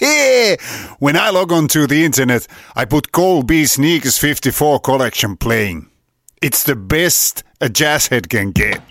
Yeah! When I log on to the internet, I put Cole B Sneakers 54 collection playing. It's the best a jazz head can get.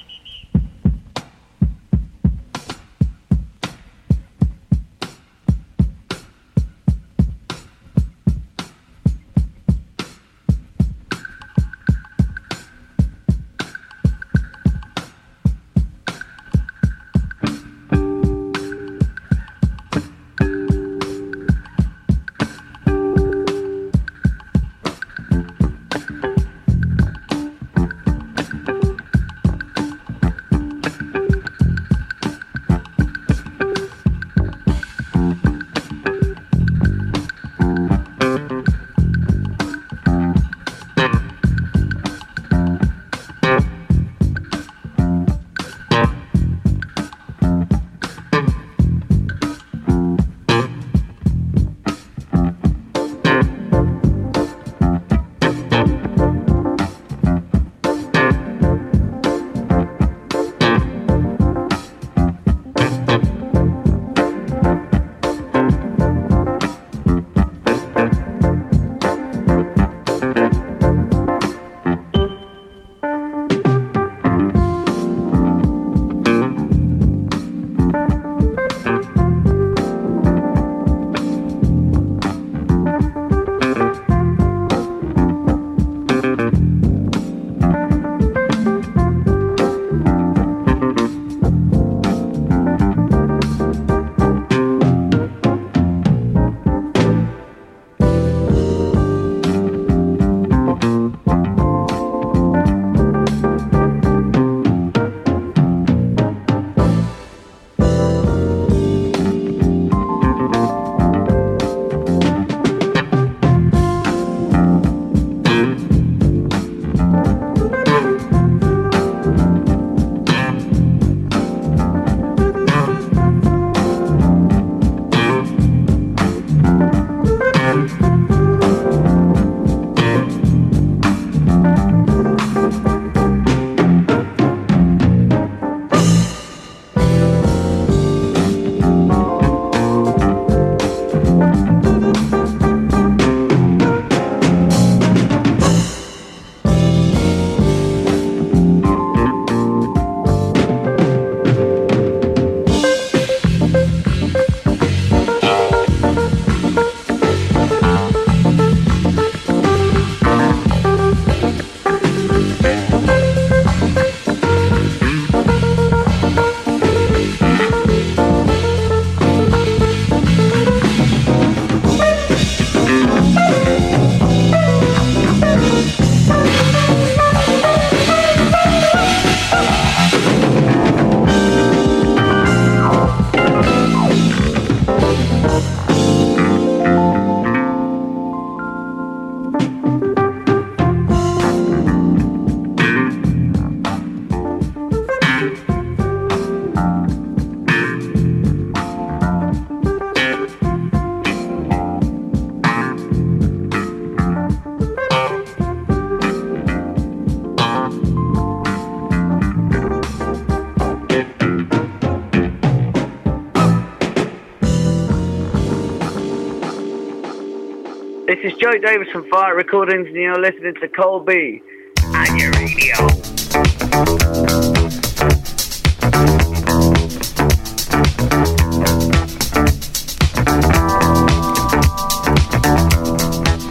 This is Joe Davis from Fire Recordings, and you're listening to Cole B on your radio.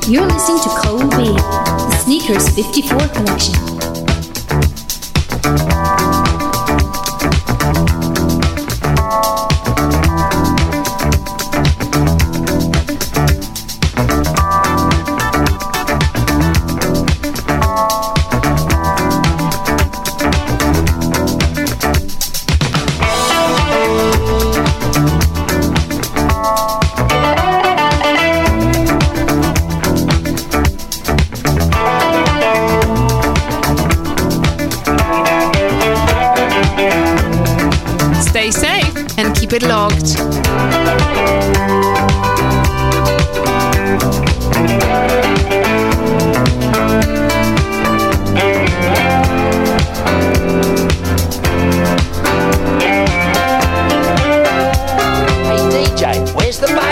You're listening to Cole B, the Sneakers 54 collection. Where's the bike?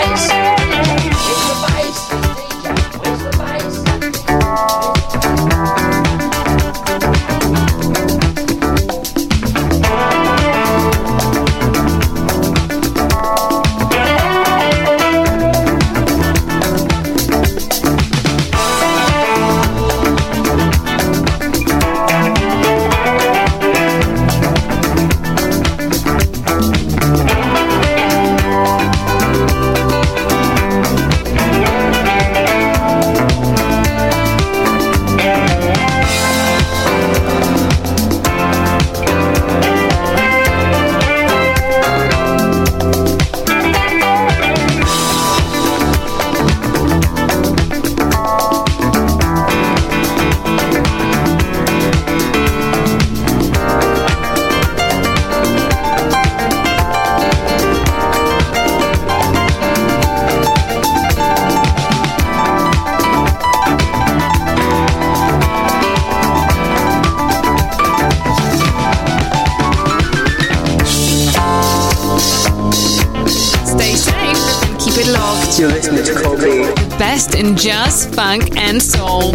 You're listening to Colby. Best in jazz, funk, and soul.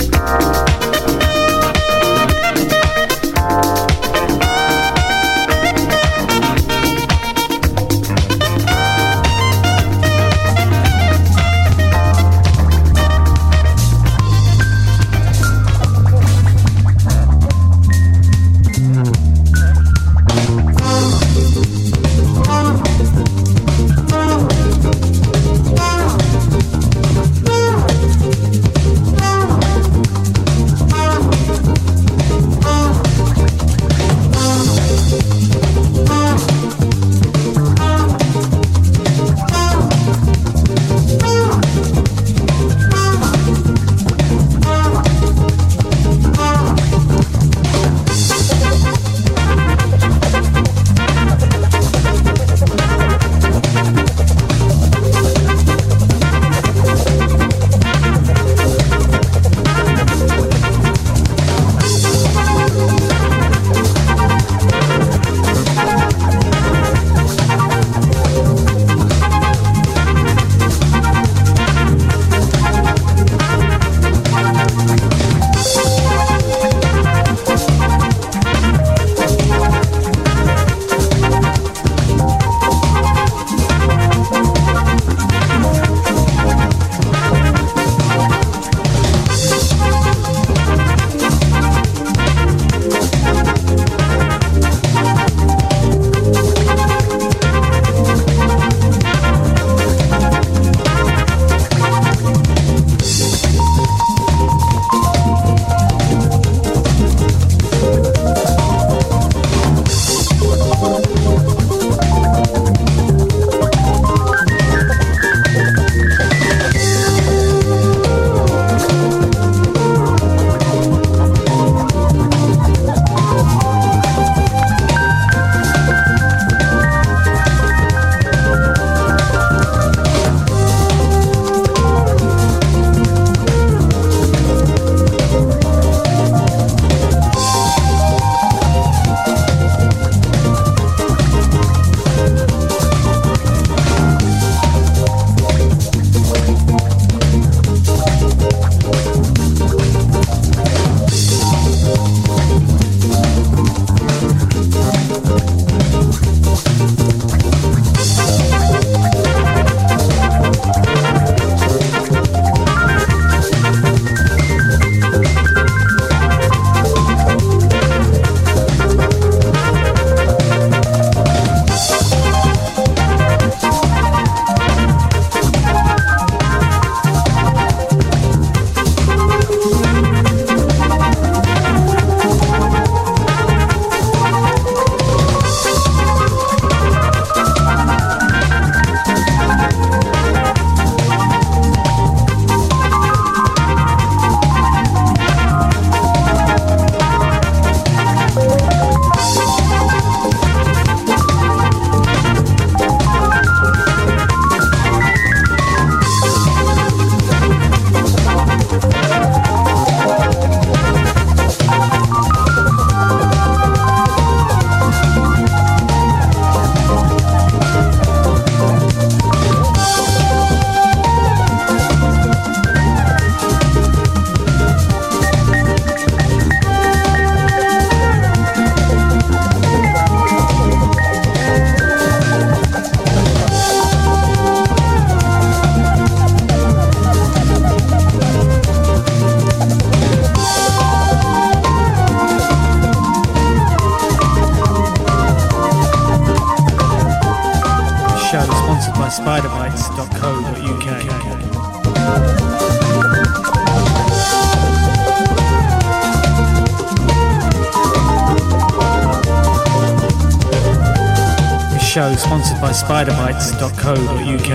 Sponsored by Spiderbites.co.uk.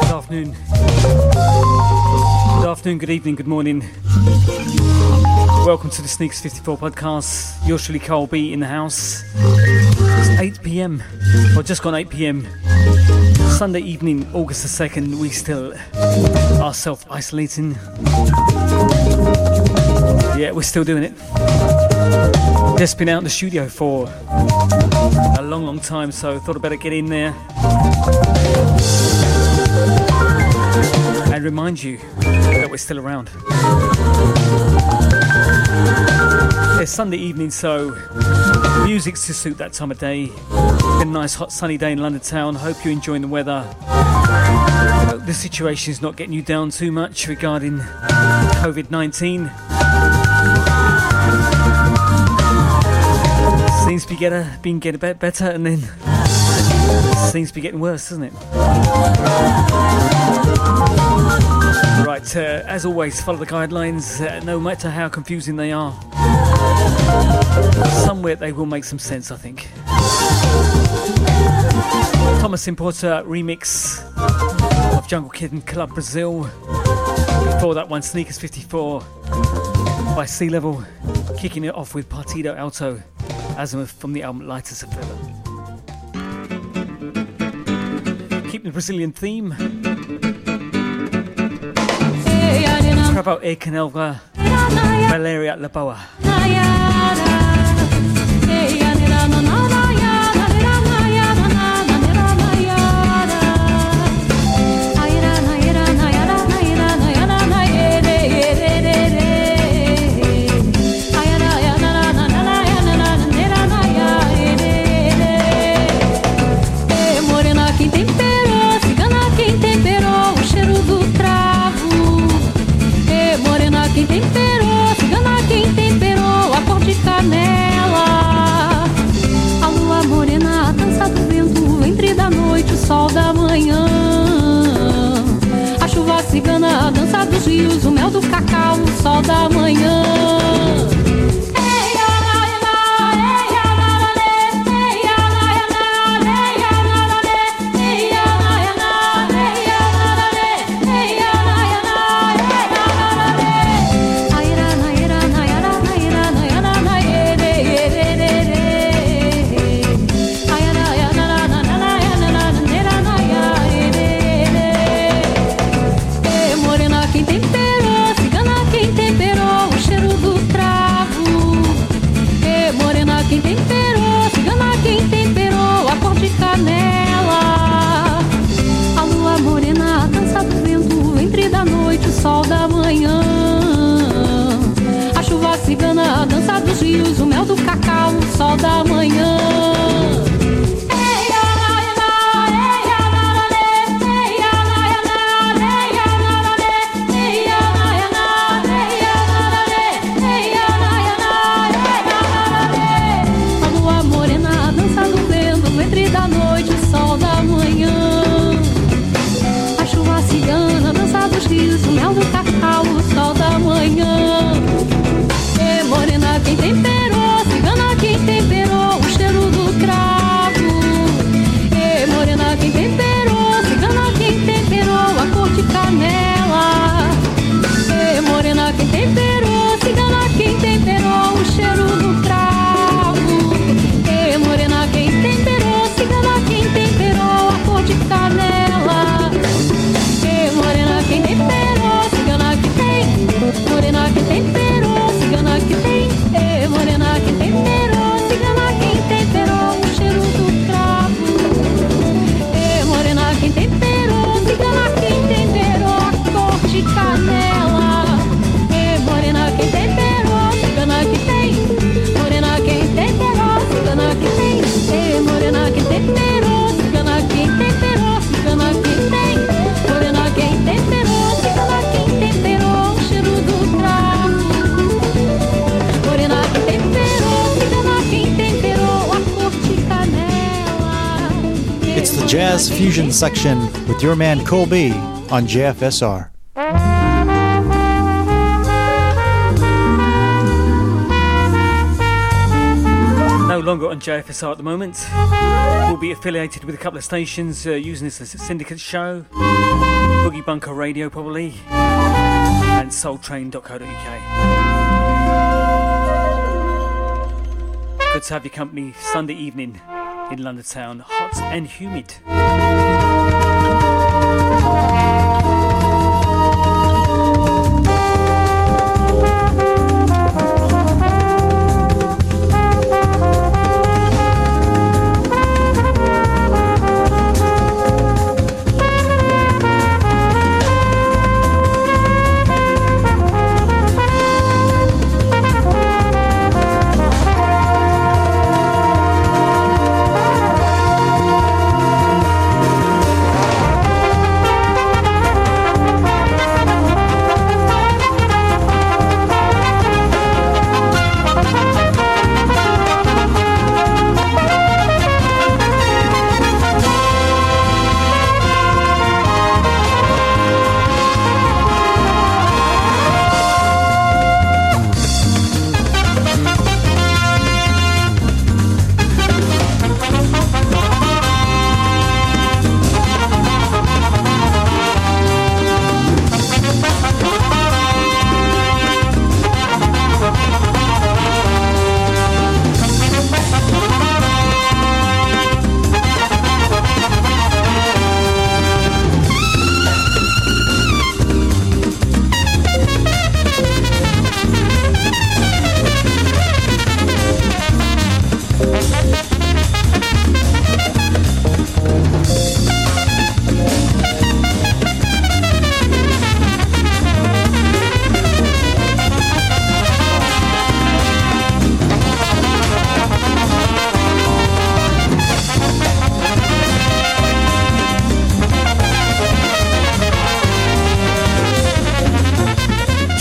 Good afternoon. Good afternoon, good evening, good morning. Welcome to the Sneakers 54 podcast. Yours truly, Carl B, in the house. It's 8 p.m. Well, just gone 8 p.m. Sunday evening, August the 2nd. We still are self-isolating. Yeah, we're still doing it. Death's been out in the studio for a long, long time, so I thought I'd better get in there and remind you that we're still around. It's Sunday evening, so music's to suit that time of day. It's been a nice hot sunny day in London town. Hope you're enjoying the weather. Hope the situation's not getting you down too much regarding COVID-19. Seems to be getting better, and then seems to be getting worse, doesn't it? Right, as always, follow the guidelines, no matter how confusing they are. Somewhere they will make some sense, I think. Thomas Importer remix of Jungle Kid and Club Brazil. Before that one, Sneakers 54 by Sea Level, kicking it off with Partido Alto, Azimuth from the album Lighters of Feather. Keeping the Brazilian theme. Travao e Canelva, Valeria Laboa. A dança dos rios, o mel do cacau, o sol da manhã. O mel do cacau, o sol da manhã. A lua morena, a dança do vento, entre da noite, o sol da manhã. A chuva cigana, a dança dos rios, o mel do cacau, o sol da manhã. Quem temperou, cigana, quem temperou o cheiro do cravo? E morena, quem temperou, cigana, quem temperou a cor de canela? E morena, quem temperou, cigana, quem temperou o cheiro do cravo? E morena, quem temperou, cigana, quem temperou a cor de canela? E morena, quem temperou, cigana, que tem? Morena, quem temperou, cigana, que tem? Morena que temperou, cigana quem temperou o cheiro do cravo. E morena quem temperou, cigana quem temperou a cor de canela. E morena quem temperou, cigana que tem. Morena quem temperou, cigana que tem. E morena quem temperou, cigana quem temperou, cigana que tem. Morena quem temperou, cigana quem temperou o cheiro do cravo. It's the Jazz Fusion section with your man Cole B on JFSR. No longer on JFSR at the moment. We'll be affiliated with a couple of stations using this as a syndicate show. Boogie Bunker Radio probably. And soultrain.co.uk. Good to have your company Sunday evening in London town, hot and humid.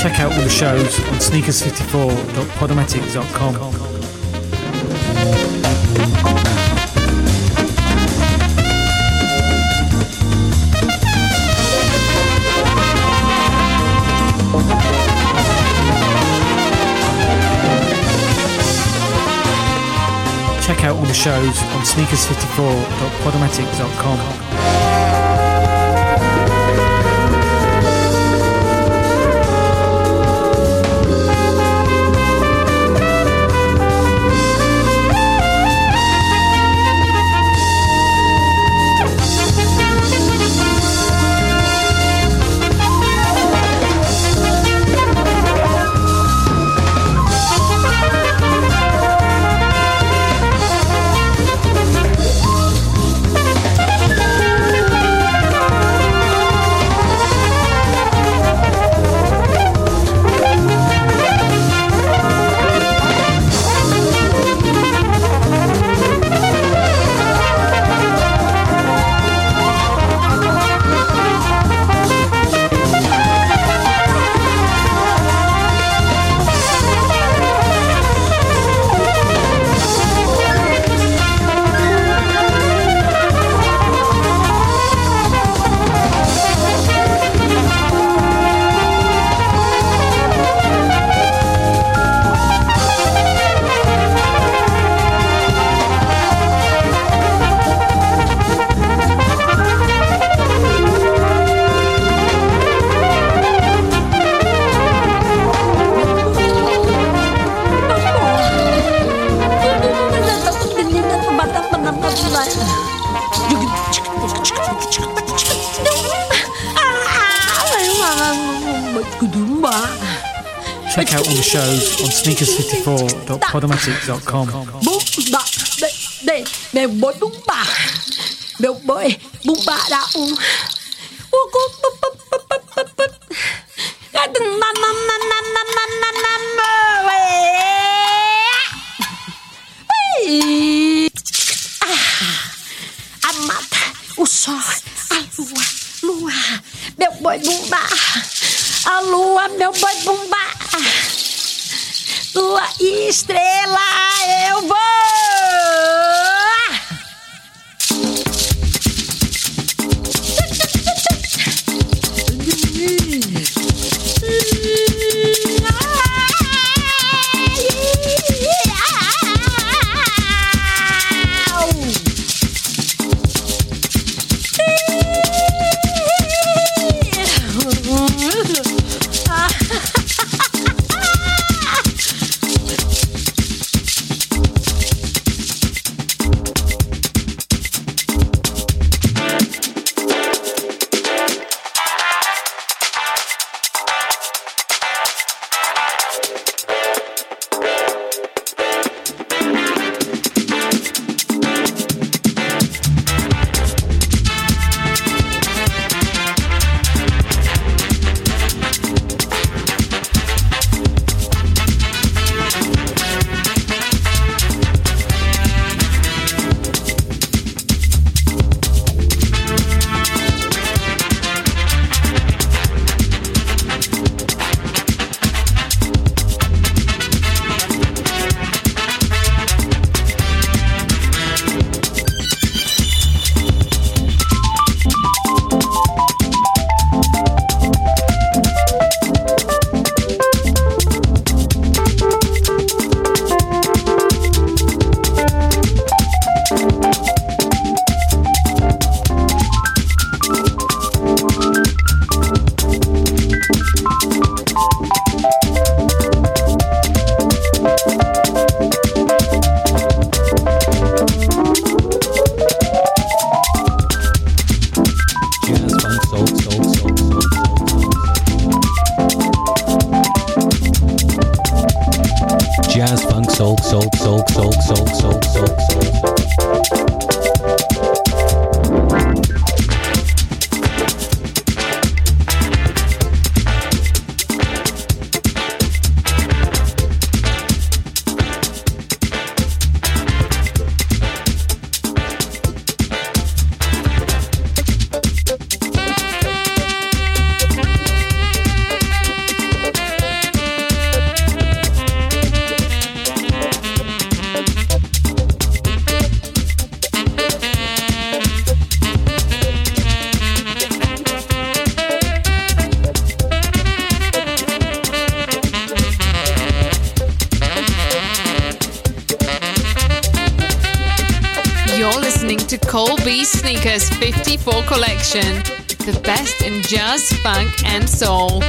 check out all the shows on sneakers54.podomatic.com. Check out all the shows on sneakers54.podomatic.com. Check out all the shows on sneakers54.podomatic.com. A lua, meu boi bumbá, lua e estrela, eu vou. to Cole B's Sneakers 54 collection, the best in jazz, funk and soul.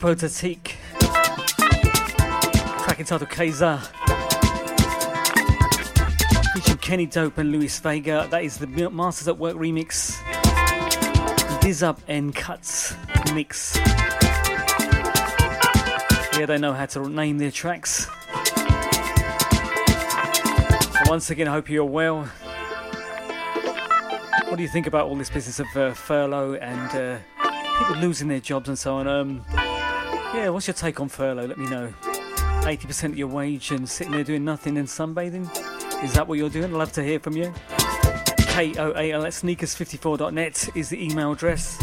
Podomatic, track entitled Kaiser, featuring Kenny Dope and Luis Vega. That is the Masters at Work remix, Diz Up and Cuts mix. Yeah, they know how to name their tracks. But once again, I hope you're well. What do you think about all this business of furlough and people losing their jobs and so on? Yeah, what's your take on furlough? Let me know. 80% of your wage and sitting there doing nothing and sunbathing? Is that what you're doing? I'd love to hear from you. KOAL at sneakers54.net is the email address.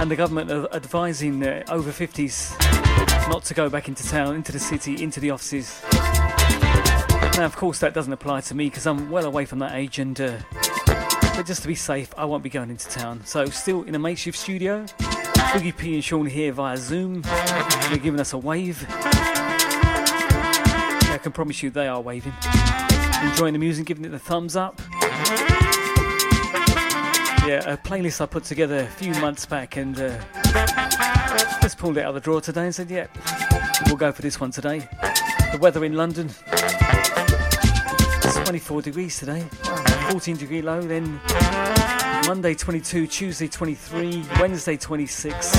And the government are advising over 50s not to go back into town, into the city, into the offices. Now, of course, that doesn't apply to me because I'm well away from that age and... but just to be safe, I won't be going into town. So, still in a makeshift studio. Boogie P and Sean here via Zoom. They're giving us a wave. Yeah, I can promise you they are waving. Enjoying the music, giving it the thumbs up. Yeah, a playlist I put together a few months back and just pulled it out of the drawer today and said, yeah, we'll go for this one today. The weather in London, it's 24 degrees today, 14 degree low, then Monday 22, Tuesday 23, Wednesday 26,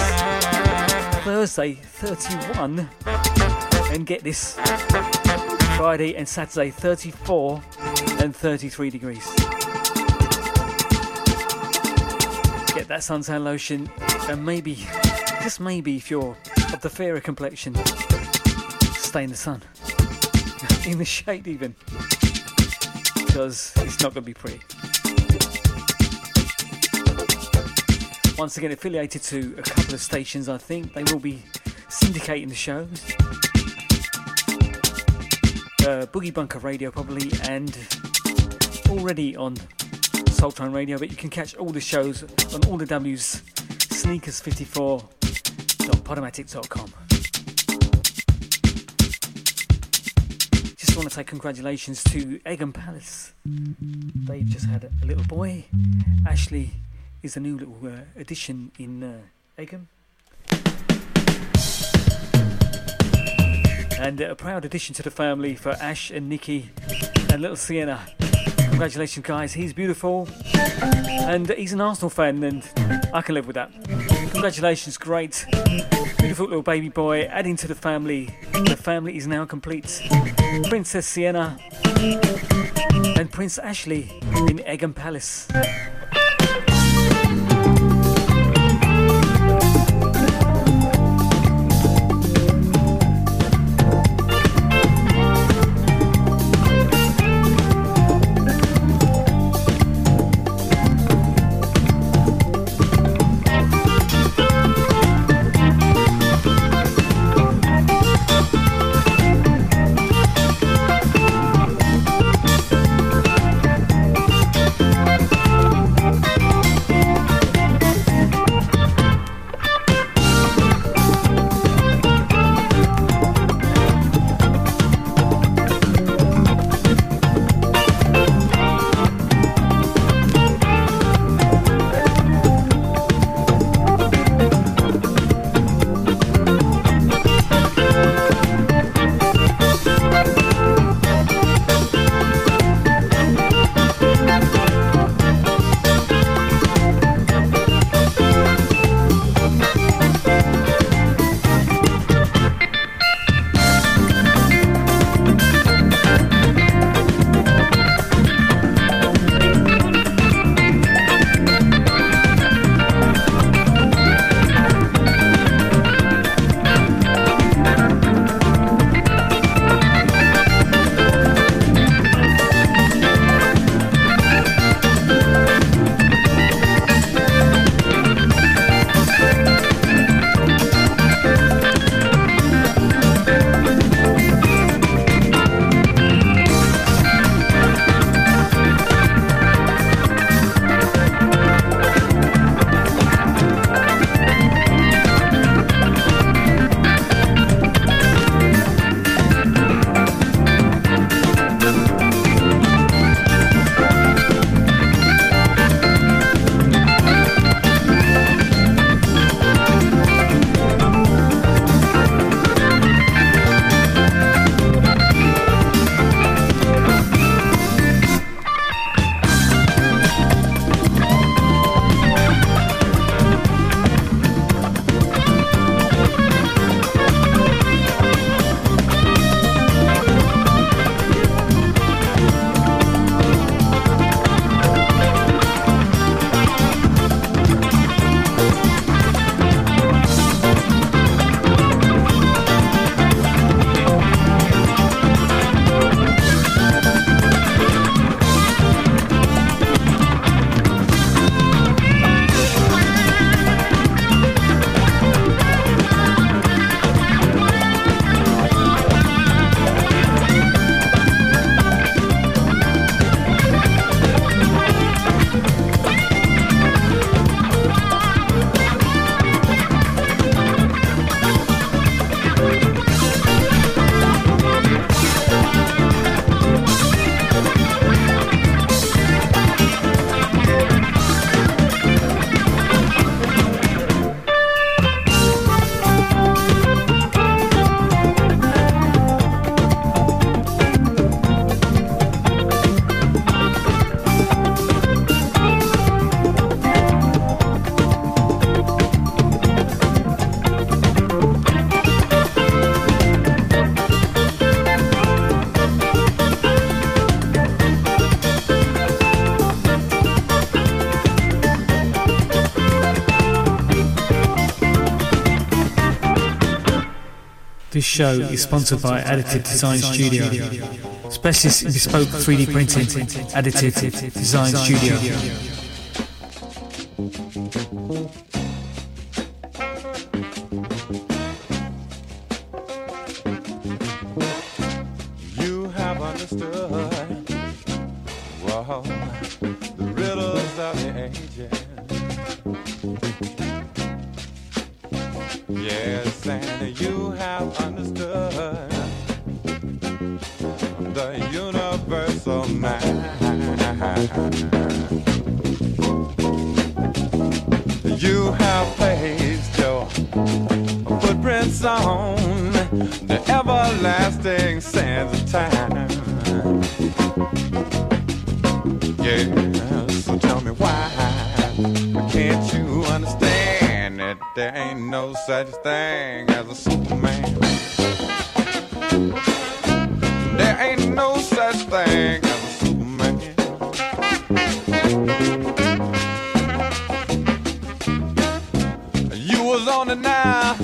Thursday 31, and get this, Friday and Saturday 34 and 33 degrees. Get that suntan lotion and maybe, just maybe if you're of the fairer complexion, stay in the sun, in the shade even, because it's not going to be pretty. Once again, affiliated to a couple of stations, I think. They will be syndicating the shows. Boogie Bunker Radio, probably, and already on Soultrain Radio. But you can catch all the shows on all the W's, sneakers54.podomatic.com. I want to say congratulations to Egan Palace. They've just had a little boy. Ashley is a new little addition in Egan. And a proud addition to the family for Ash and Nikki and little Sienna. Congratulations, guys. He's beautiful. And he's an Arsenal fan, and I can live with that. Congratulations, great. Beautiful little baby boy, adding to the family. The family is now complete. Princess Sienna and Prince Ashley in Egham Palace. This show is sponsored by Additive Design Studio, specialist in bespoke 3D printing. Additive Design Studio. You have understood, well, the riddles of the ages. Yes, and you have understood You have placed your footprints on the everlasting sands of time. Yeah, so tell me why can't you understand that there ain't no such thing as a Superman? There ain't no such thing as a Superman. You was on the Nile,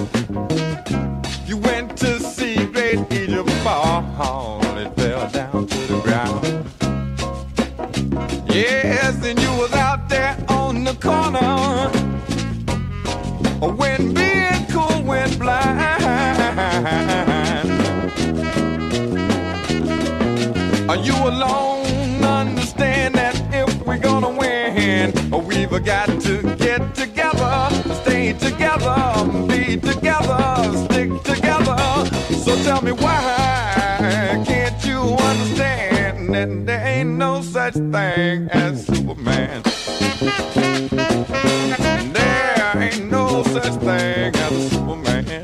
you went to see Great Egypt fall. It fell down to the ground. Yes, and you was out there on the corner when being cool went blind. Are you alone? Understand that if we're gonna win, we've got to get together, stay together, be together, stick together. So tell me why can't you understand that there ain't no such thing as Superman? There ain't no such thing as Superman.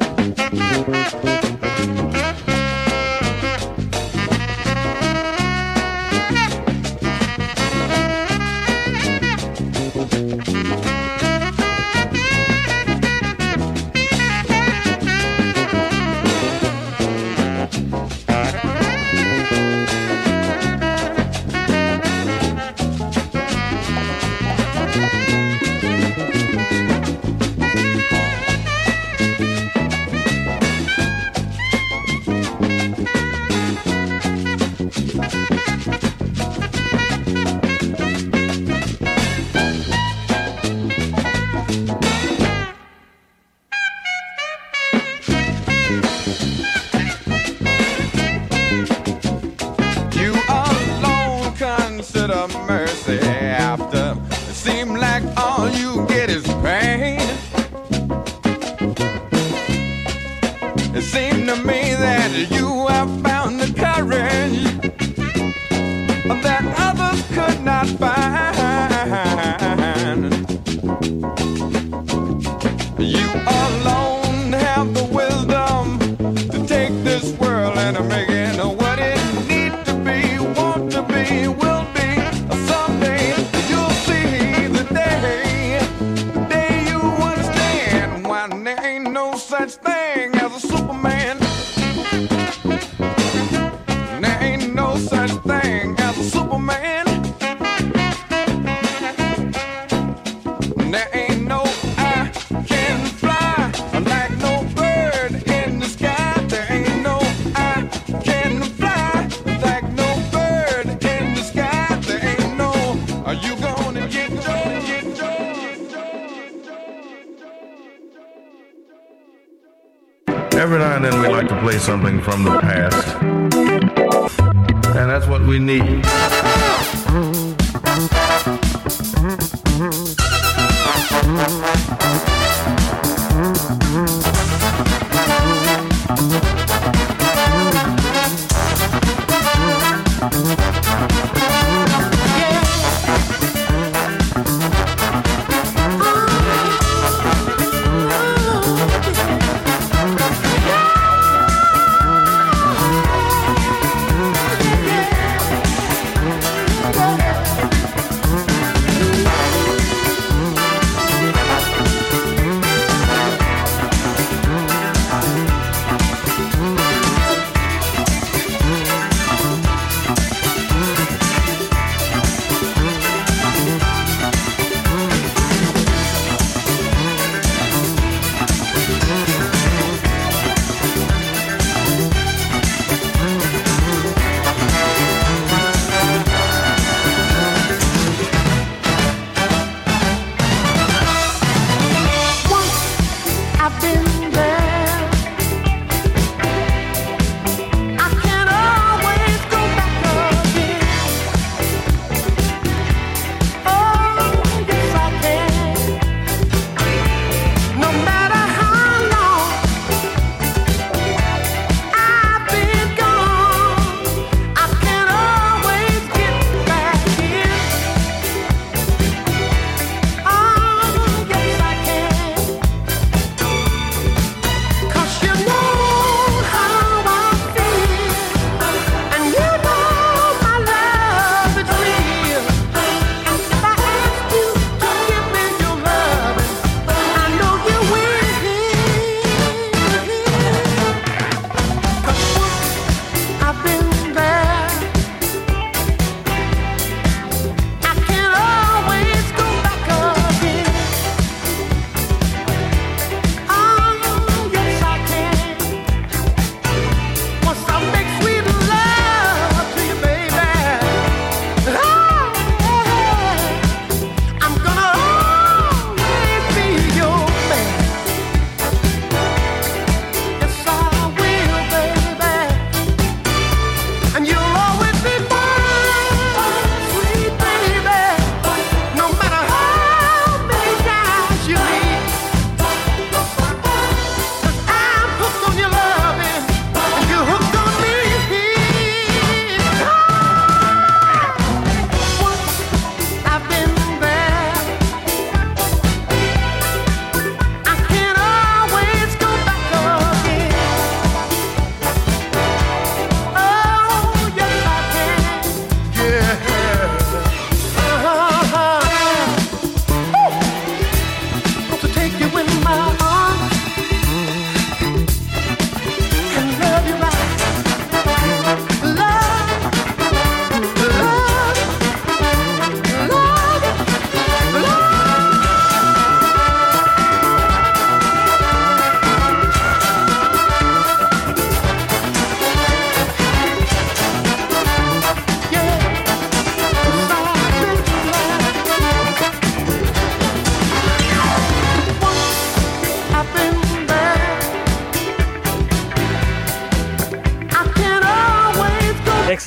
Every now and then we like to play something from the past, and that's what we need.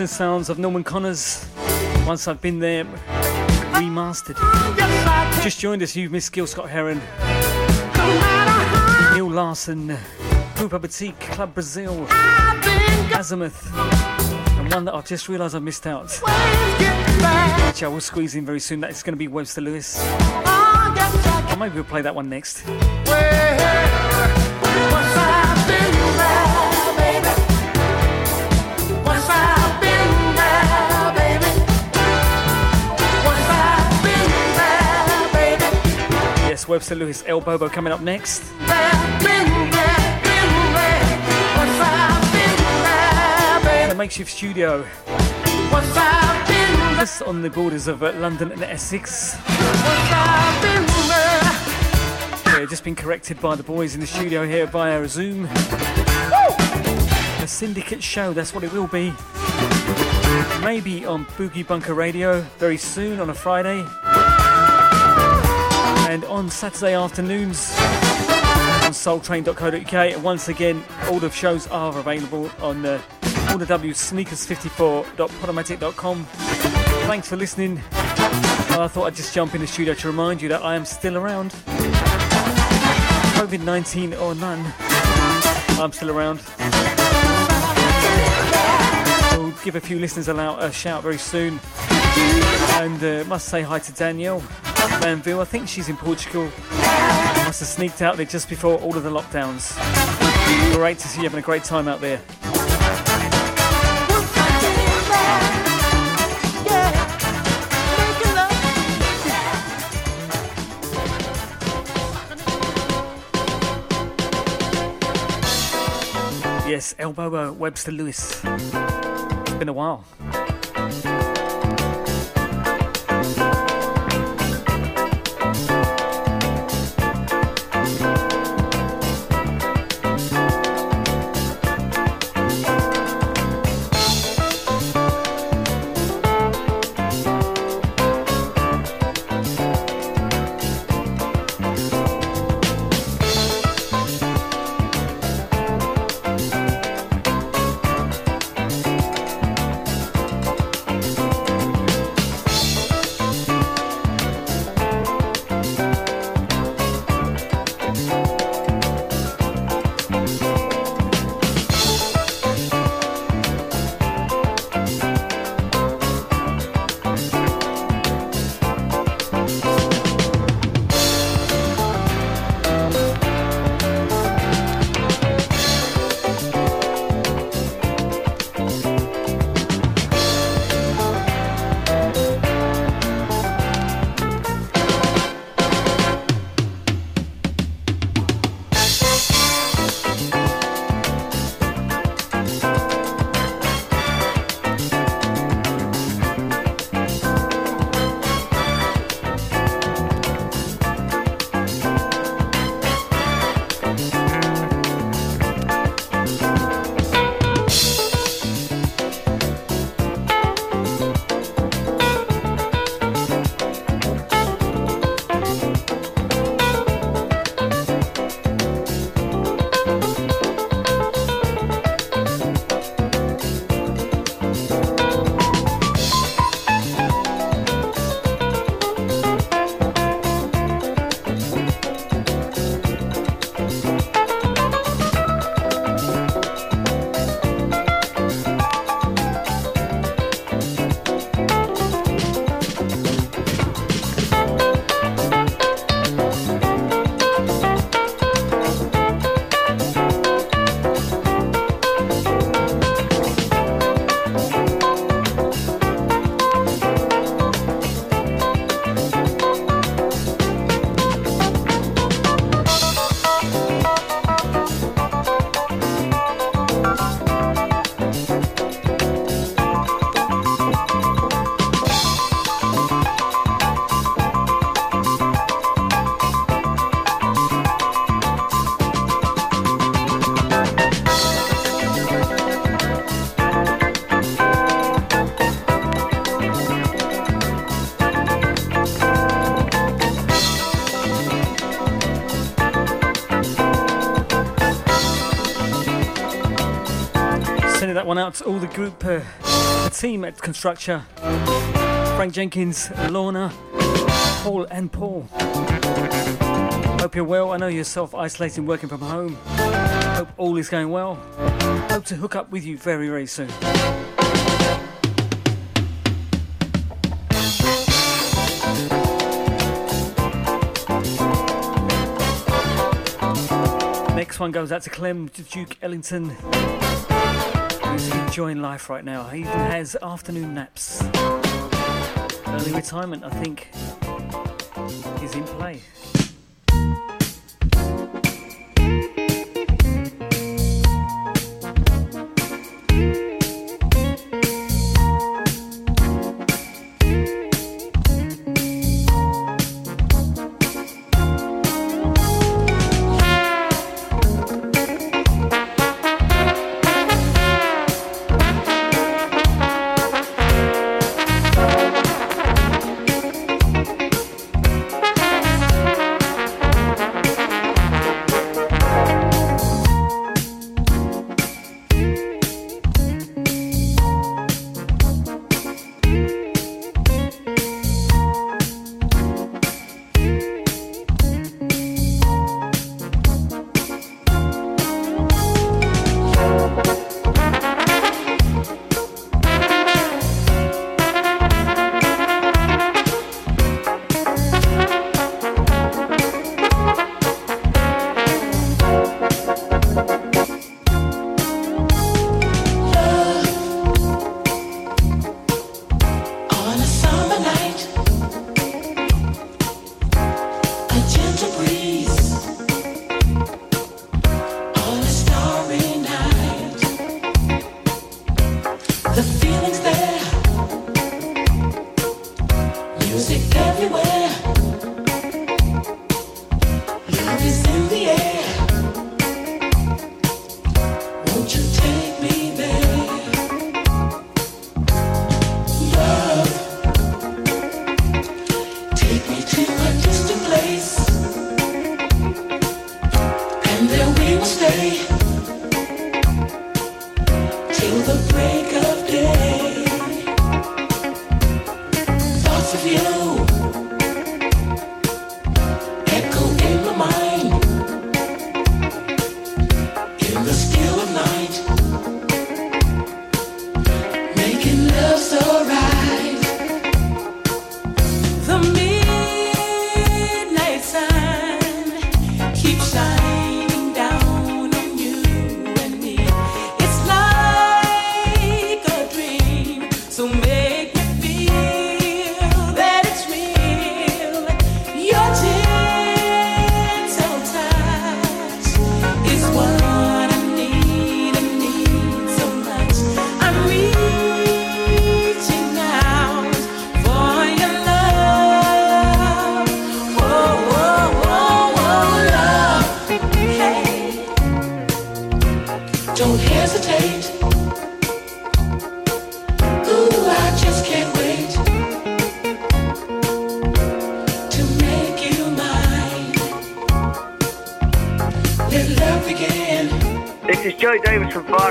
and sounds of Norman Connors, Once I've Been There, remastered. Just joined us, you've missed Gil Scott Heron, Neil Larson, Grupo Boutique, Club Brazil, Azimuth, and one that I've just realised I've missed out, which I will squeeze in very soon. That is going to be Webster Lewis. Or maybe we'll play that one next. Webster Lewis, El Bobo coming up next. The makeshift studio. Just on the borders of London and Essex. Yeah, just been corrected by the boys in the studio here via Zoom. A syndicate show, that's what it will be. Maybe on Boogie Bunker Radio very soon on a Friday. And on Saturday afternoons on soultrain.co.uk. Once again, all the shows are available on www.sneakers54.podomatic.com. Thanks for listening. I thought I'd just jump in the studio to remind you that I am still around. COVID-19 or none, I'm still around. We'll give a few listeners a shout very soon. And must say hi to Danielle Manville. I think she's in Portugal. Must have sneaked out there just before all of the lockdowns. Great to see you having a great time out there. Yes, El Bobo, Webster Lewis. It's been a while. one out to all the group, the team at Constructure, Frank Jenkins, Lorna, Paul and Paul. Hope you're well. I know you're self-isolating, working from home. Hope all is going well. Hope to hook up with you very, very soon. Next one goes out to Clem, to Duke Ellington, who's enjoying life right now. He even has afternoon naps. Early retirement, I think, is in play.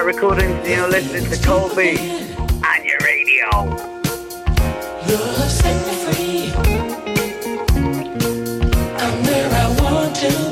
Recordings, you're listening to Colby and your radio. Love set me free. I'm where I want to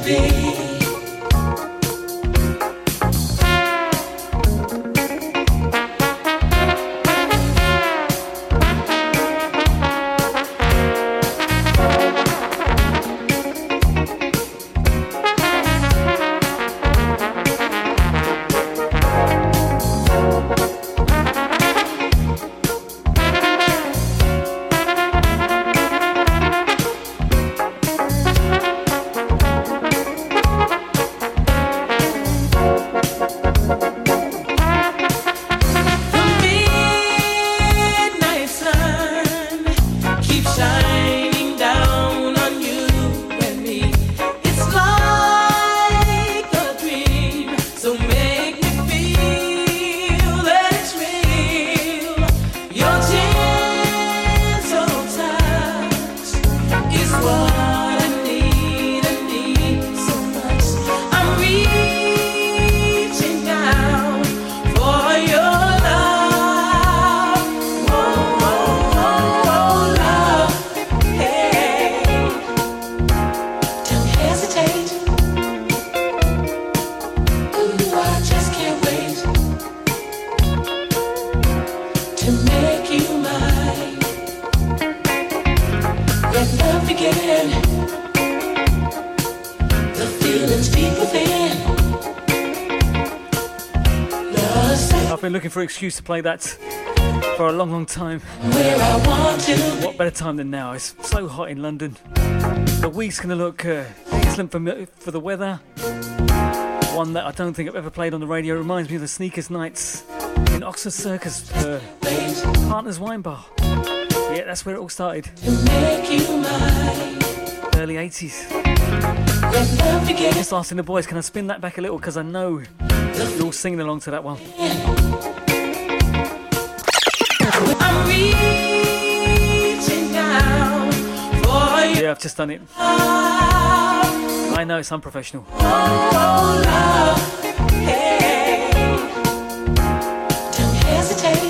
been looking for an excuse to play that for a long, long time. What better time than now? It's so hot in London. The week's going to look excellent for the weather. One that I don't think I've ever played on the radio. It reminds me of the Sneakers nights in Oxford Circus, Partners Wine Bar. Yeah, that's where it all started. Early 80s. Just asking the boys, can I spin that back a little? Because I know you're all singing along to that one. Yeah, I've just done it. I know it's unprofessional.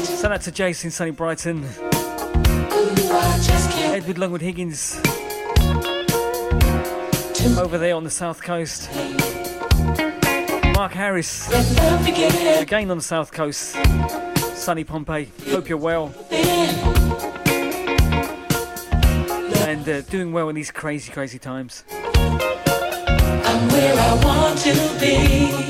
Send that to Jason in sunny Brighton. Edward Longwood Higgins over there on the south coast. Mark Harris again on the south coast. Sunny Pompeii, hope you're well and doing well in these crazy, crazy times. I'm where I want to be.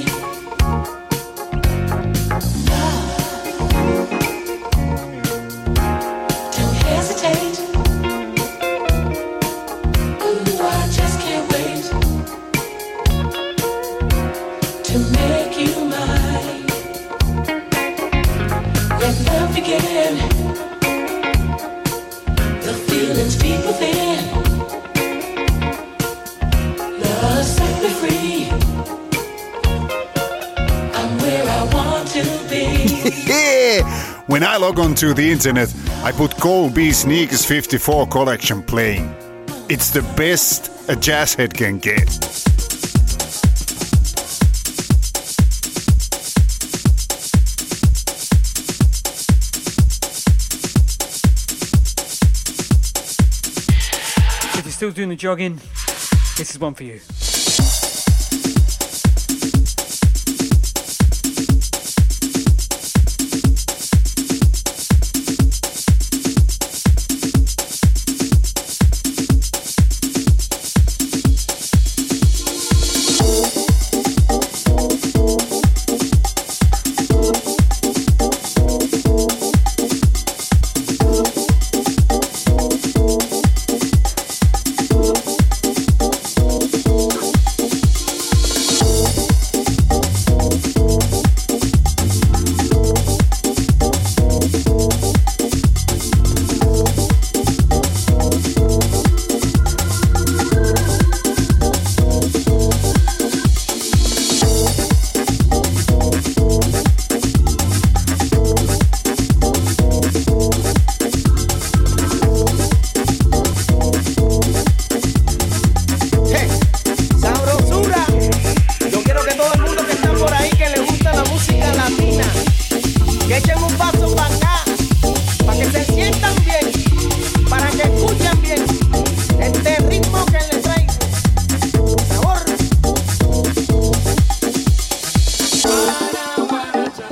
When I log on to the internet, I put Cole B Sneakers 54 collection playing. It's the best a jazz head can get. Still doing the jogging, this is one for you.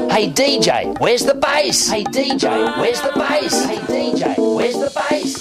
Hey DJ, where's the bass? Hey DJ, where's the bass? Hey DJ, where's the bass?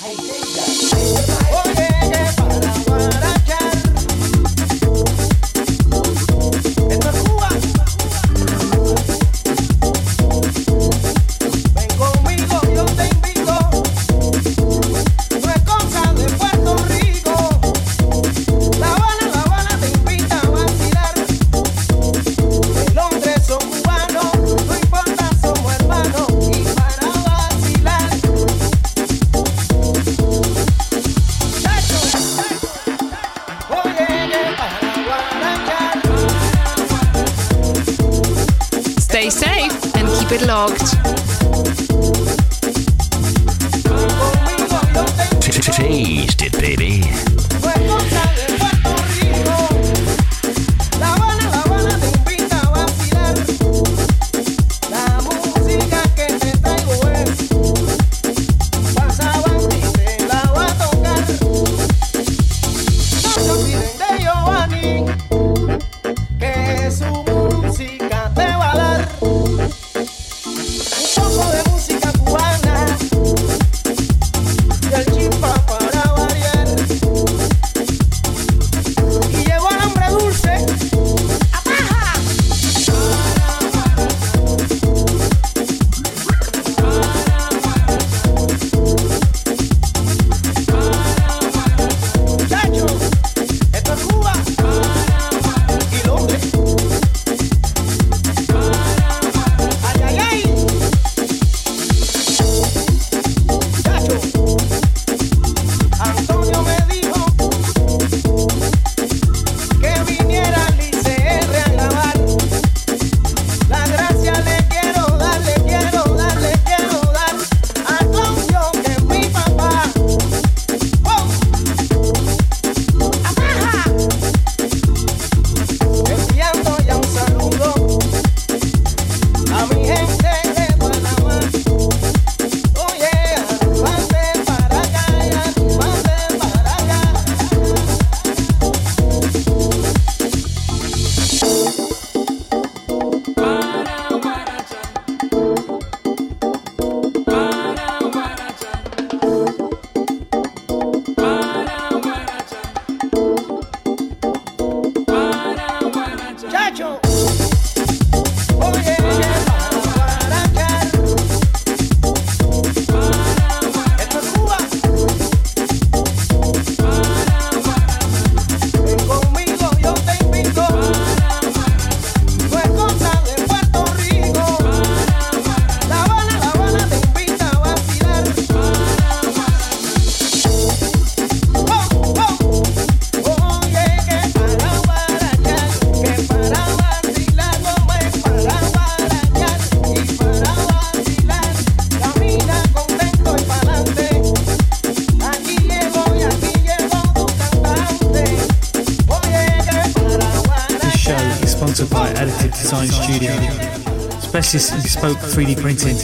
Additive Design Studio. Specialist in bespoke 3D printing.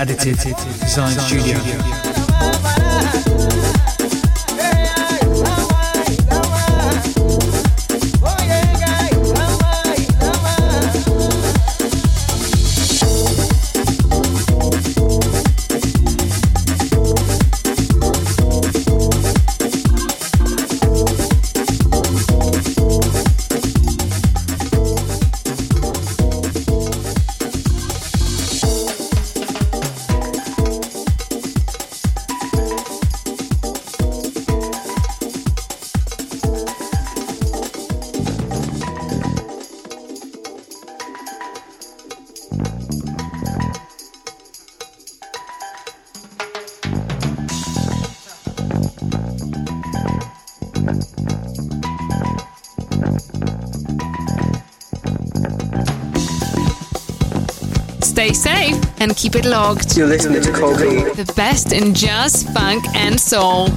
Additive Design Studio. Stay safe and keep it logged. You're listening to Colby. The best in jazz, funk and soul.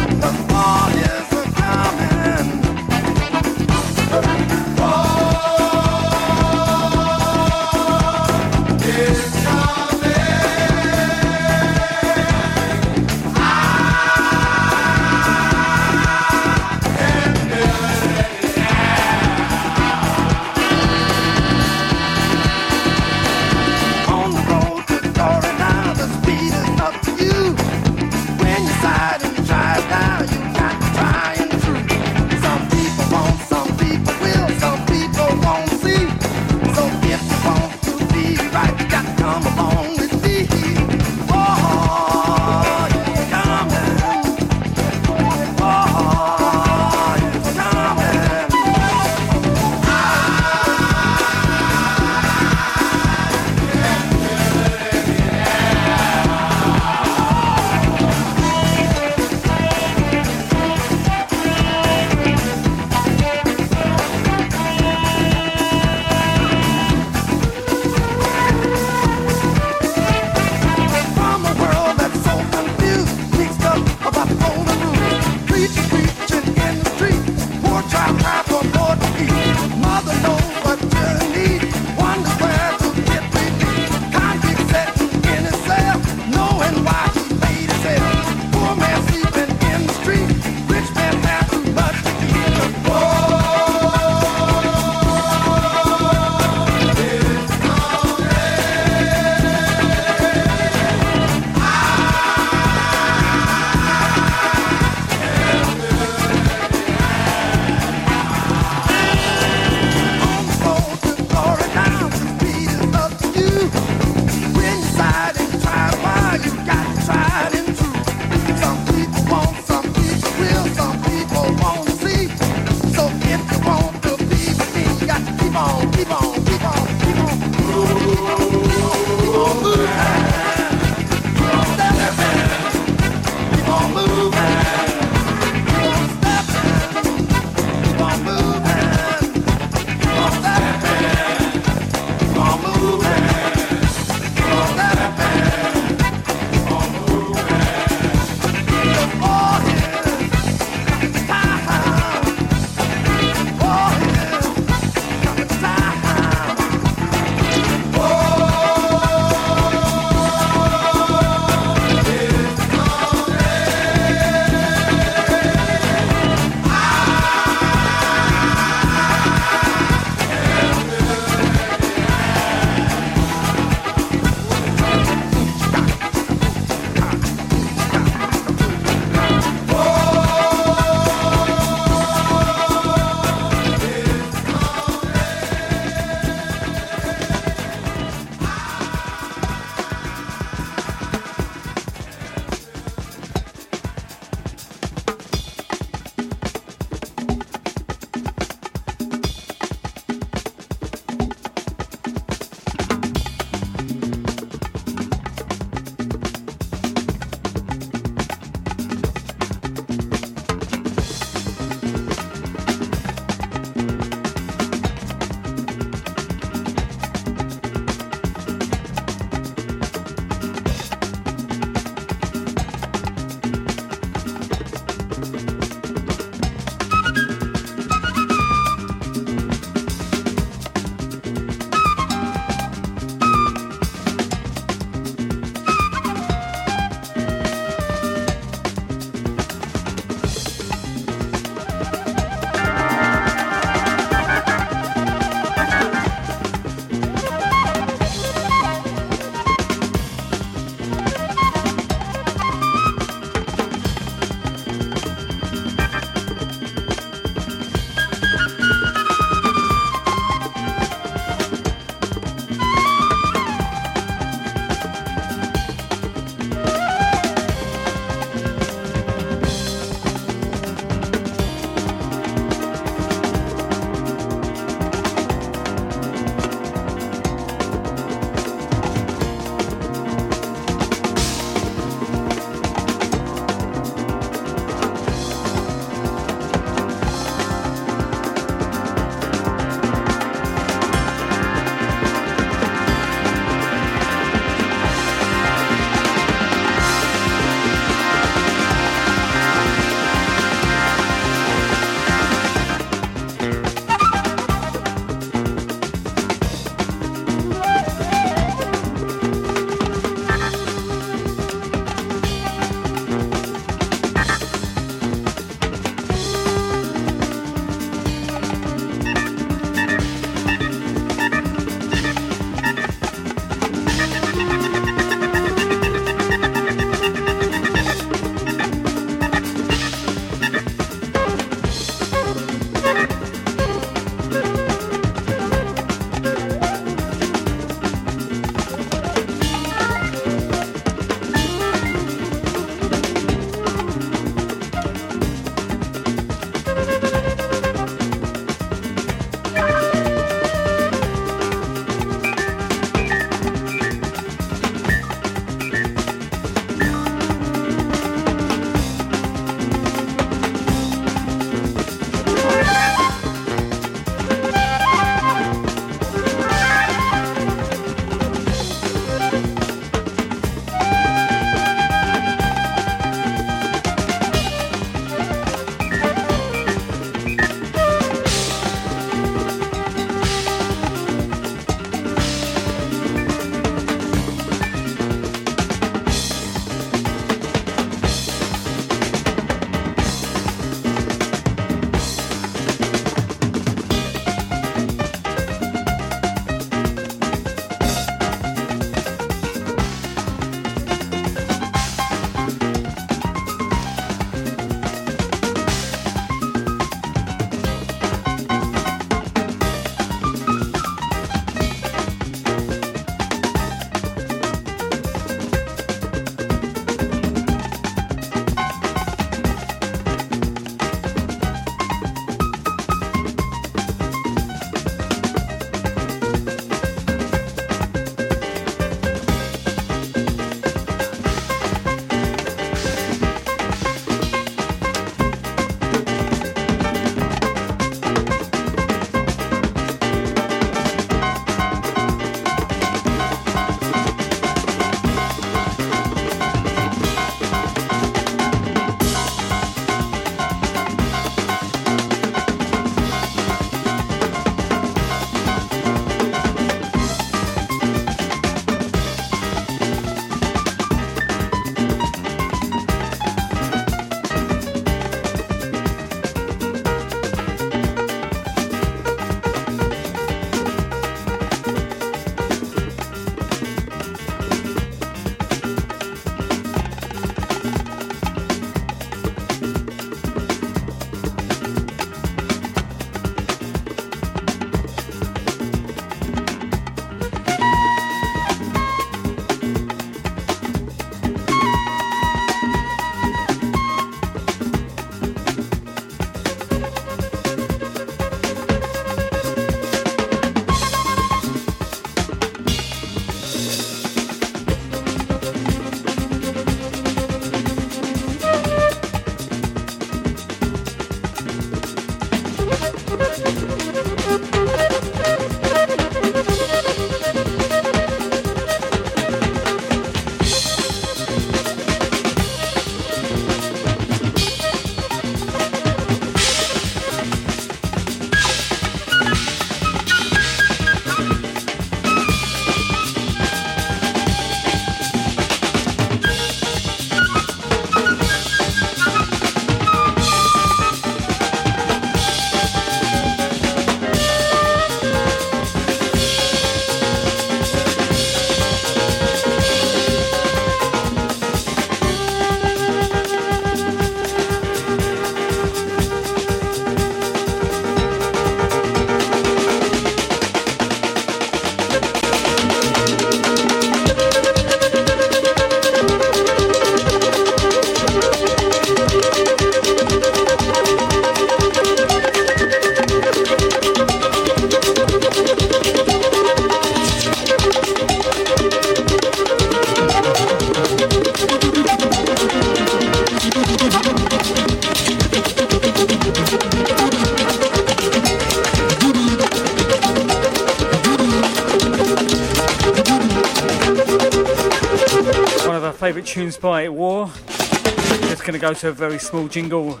our favourite tunes by War. Just going to go to a very small jingle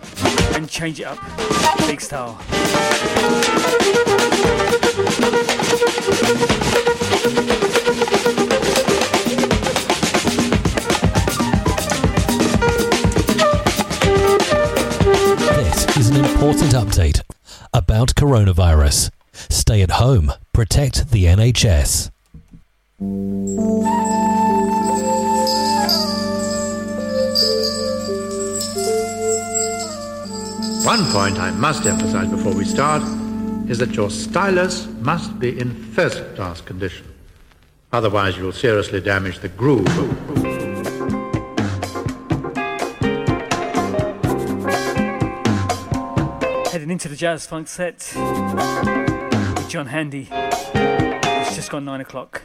and change it up. Big style. This is an important update about coronavirus. Stay at home, protect the NHS. One point I must emphasize before we start is that your stylus must be in first-class condition. Otherwise, you'll seriously damage the groove. Heading into the jazz funk set with John Handy. It's just gone 9 o'clock.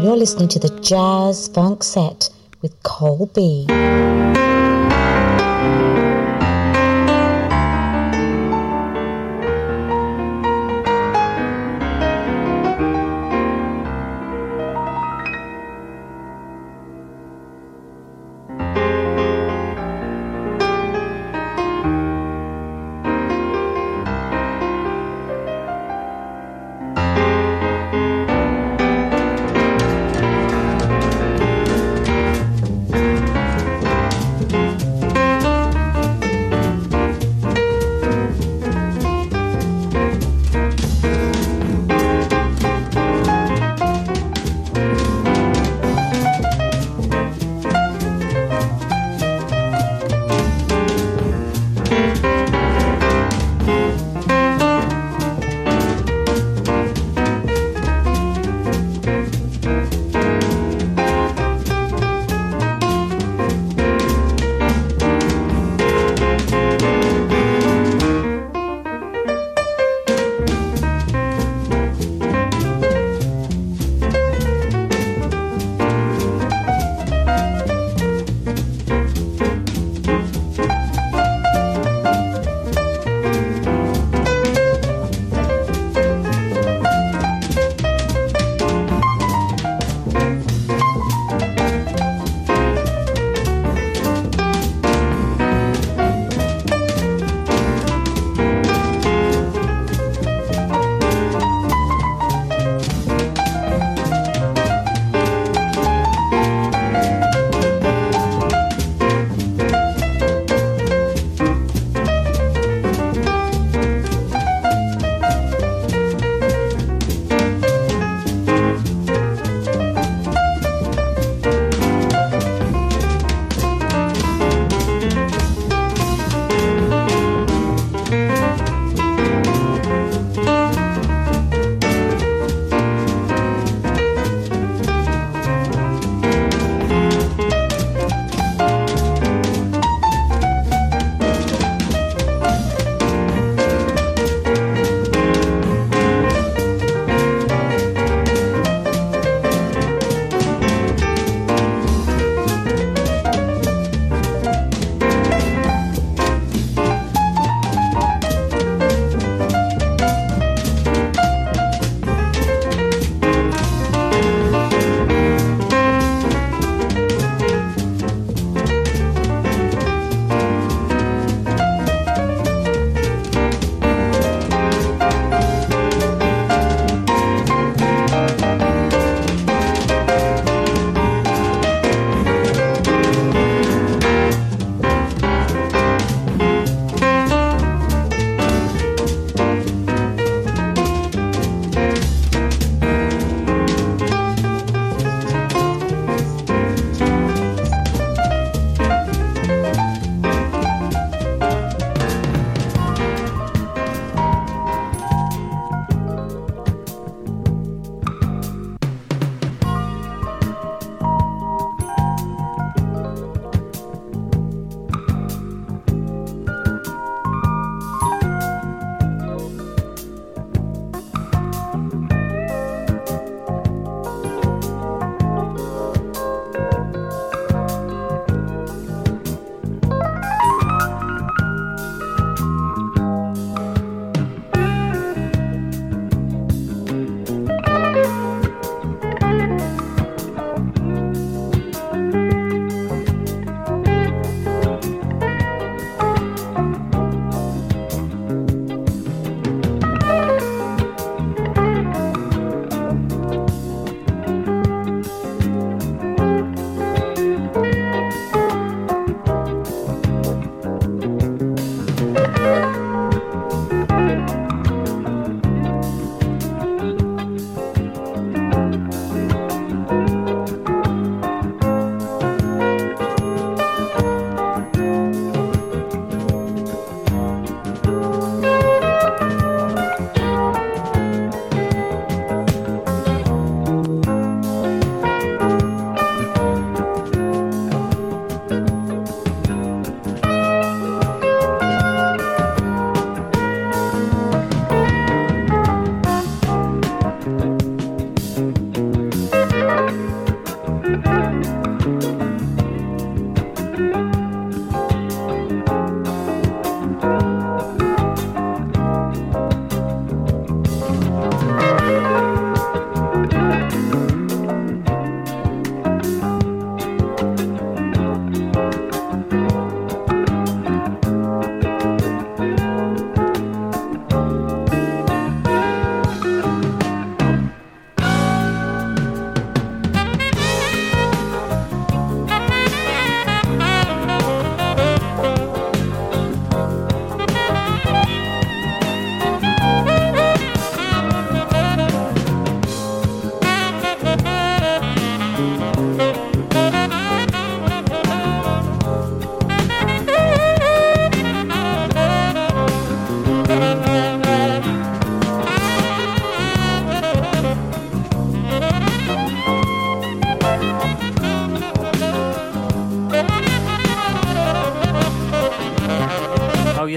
You're listening to the Jazz Funk Set with Cole B.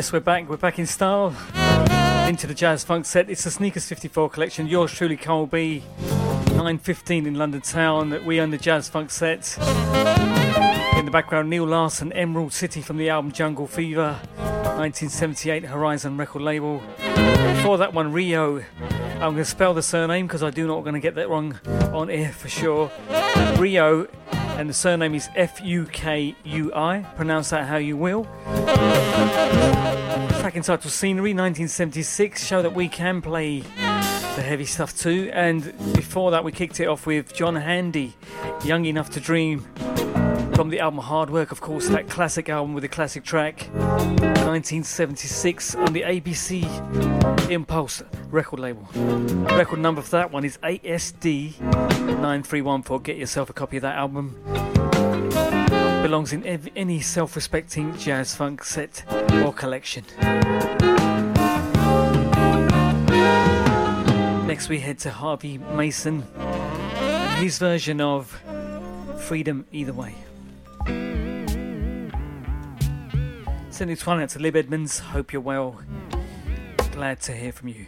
Yes, we're back in style. Into the jazz funk set. It's the Sneakers 54 collection. Yours truly, Cole B. 9:15 in London Town. We own the jazz funk set. In the background, Neil Larson, Emerald City from the album Jungle Fever, 1978 Horizon Record label. Before that one, Rio. I'm going to spell the surname because I do not going to get that wrong on air for sure. Rio. And the surname is Fukui, pronounce that how you will. Track entitled Scenery, 1976, show that we can play the heavy stuff too. And before that we kicked it off with John Handy, Young Enough to Dream, from the album Hard Work, of course, that classic album with a classic track, 1976, on the ABC Impulse record label. Record number for that one is ASD 9314. Get yourself a copy of that album. Belongs in any self-respecting jazz funk set or collection. Next we head to Harvey Mason, his version of Freedom Either Way. Sending this one out to Lib Edmonds. Hope you're well. Glad to hear from you.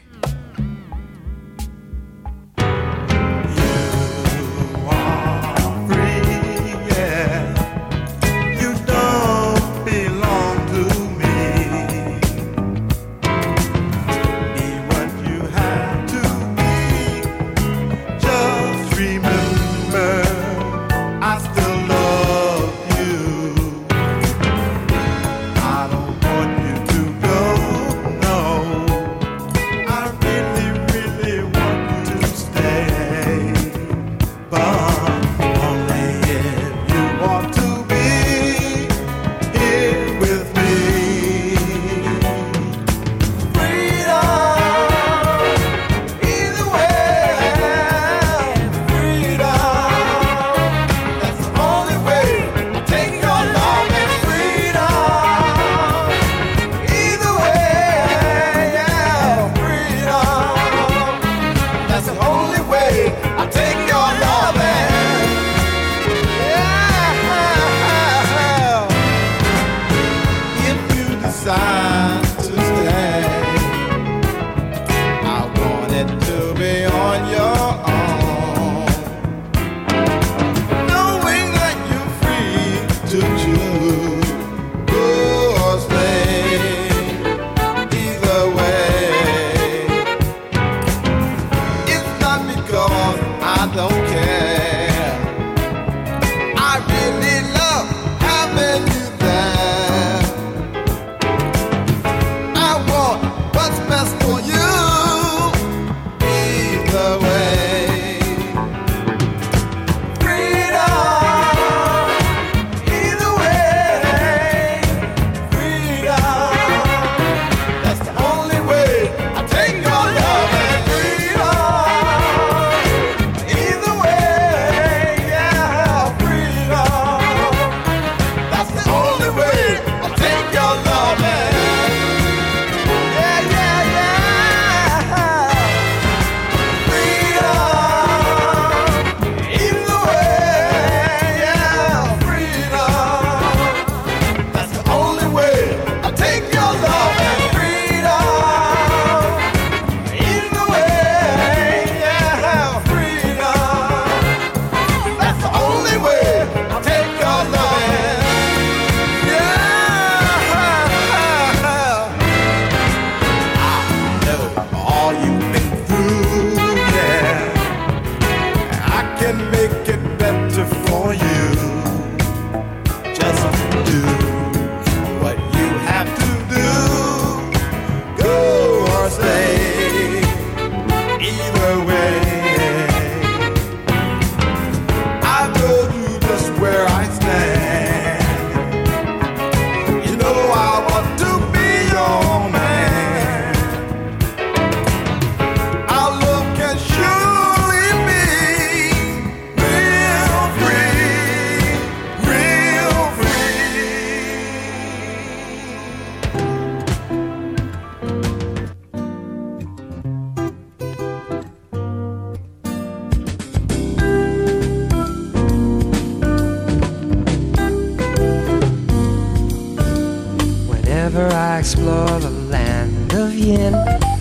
explore the land of yin.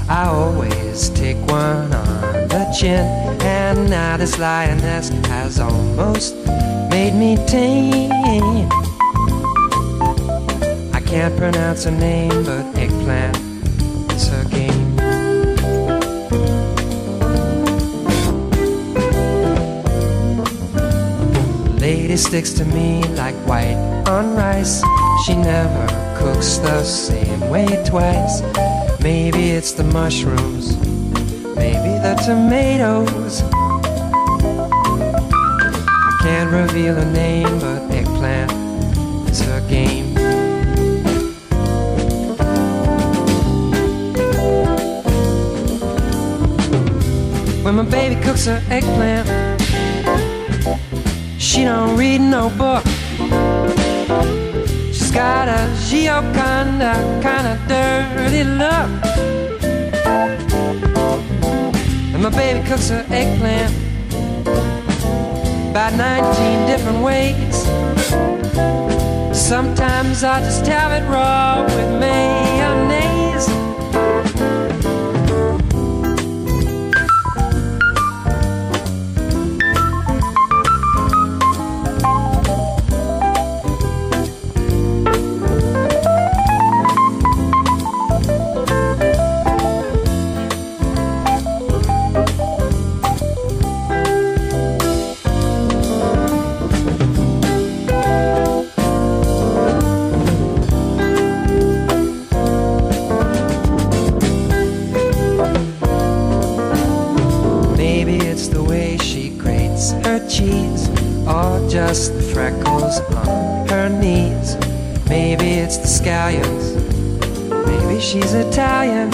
I always take one on the chin. And now this lioness has almost made me tame. I can't pronounce her name, but eggplant is her game. The lady sticks to me like white on rice. She never cooks the same way twice. Maybe it's the mushrooms, maybe the tomatoes. I can't reveal her name, but eggplant is her game. When my baby cooks her eggplant, she don't read no book. Got a Gioconda kind of dirty look. And my baby cooks her eggplant about 19 different ways. Sometimes I just have it raw with mayonnaise. She's Italian.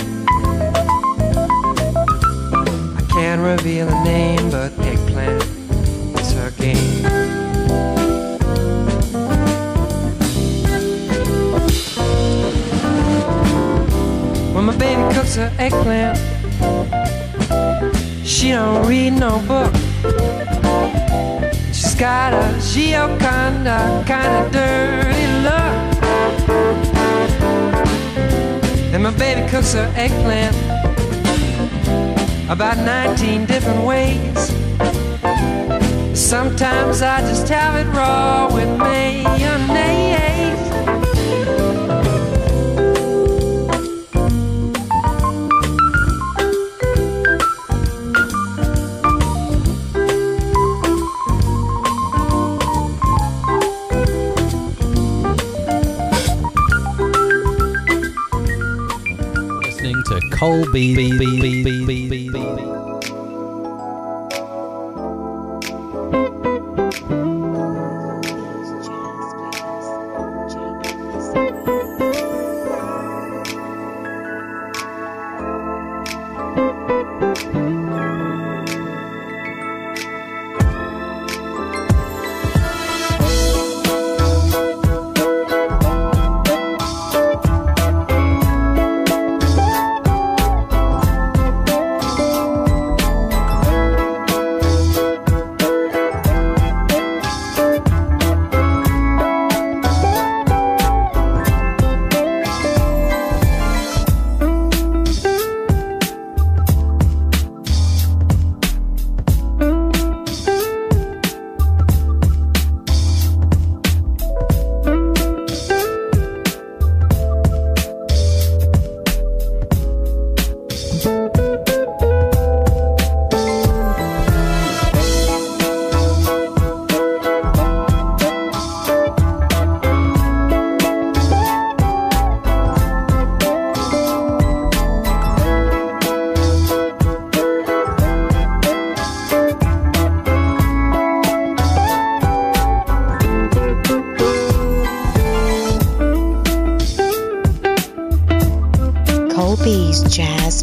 I can't reveal her name, but eggplant is her game. When my baby cooks her eggplant, she don't read no book. She's got a Gioconda kind of dirty look. And my baby cooks her eggplant about 19 different ways. Sometimes I just have it raw with mayonnaise.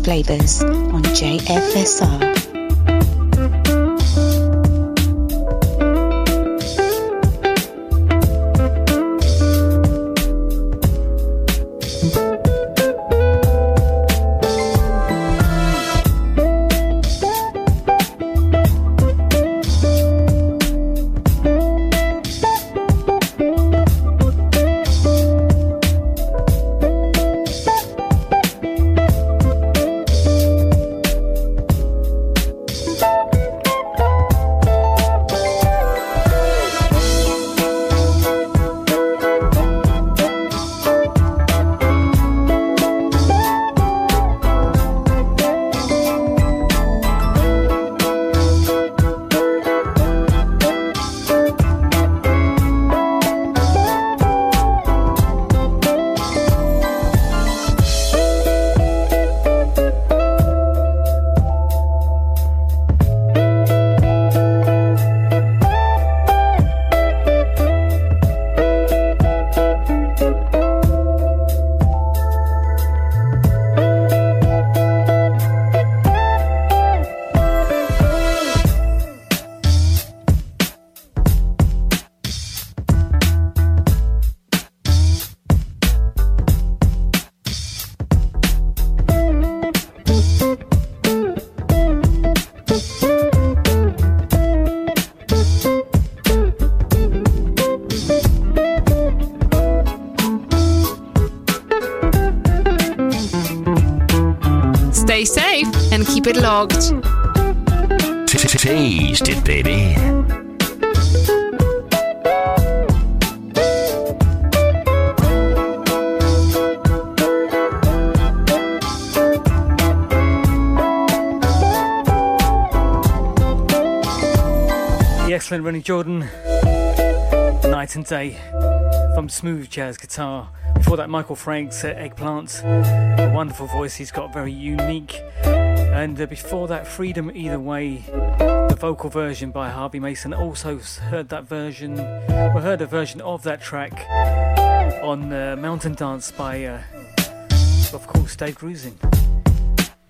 Flavors on JFSR. logged. Teased it, baby. The excellent Ronnie Jordan, Night and Day, from smooth jazz guitar. Before that, Michael Franks, Eggplant, a wonderful voice he's got, very unique. And before that, Freedom Either Way, the vocal version by Harvey Mason. Also heard that version, or heard a version of that track on Mountain Dance by, of course, Dave Grusin.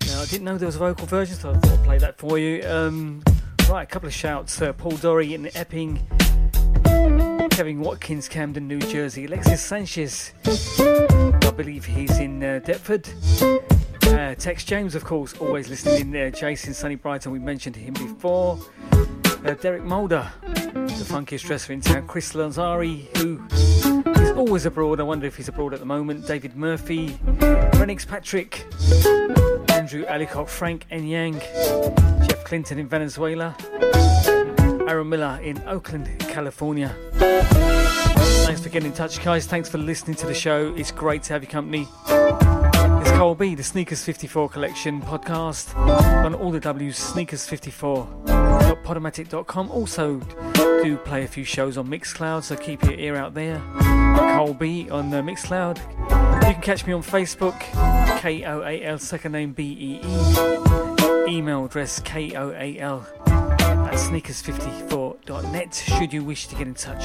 Now, I didn't know there was a vocal version, so I thought I'd play that for you. Right, a couple of shouts. Paul Dorry in Epping. Kevin Watkins, Camden, New Jersey. Alexis Sanchez, I believe he's in Deptford. Tex James, of course, always listening in there. Jason, Sunny Brighton, we mentioned him before. Derek Mulder, the funkiest dresser in town. Chris Lanzari, who is always abroad. I wonder if he's abroad at the moment. David Murphy, Renix Patrick, Andrew Alicock, Frank Enyang, Jeff Clinton in Venezuela, Aaron Miller in Oakland, California. Thanks for getting in touch, guys. Thanks for listening to the show. It's great to have your company. It's Cole B, the Sneakers 54 Collection podcast on all the W's, sneakers54.podomatic.com. Also, do play a few shows on Mixcloud, so keep your ear out there. Cole B on Mixcloud. You can catch me on Facebook, Koal, second name Bee. Email address koal@sneakers54.net should you wish to get in touch.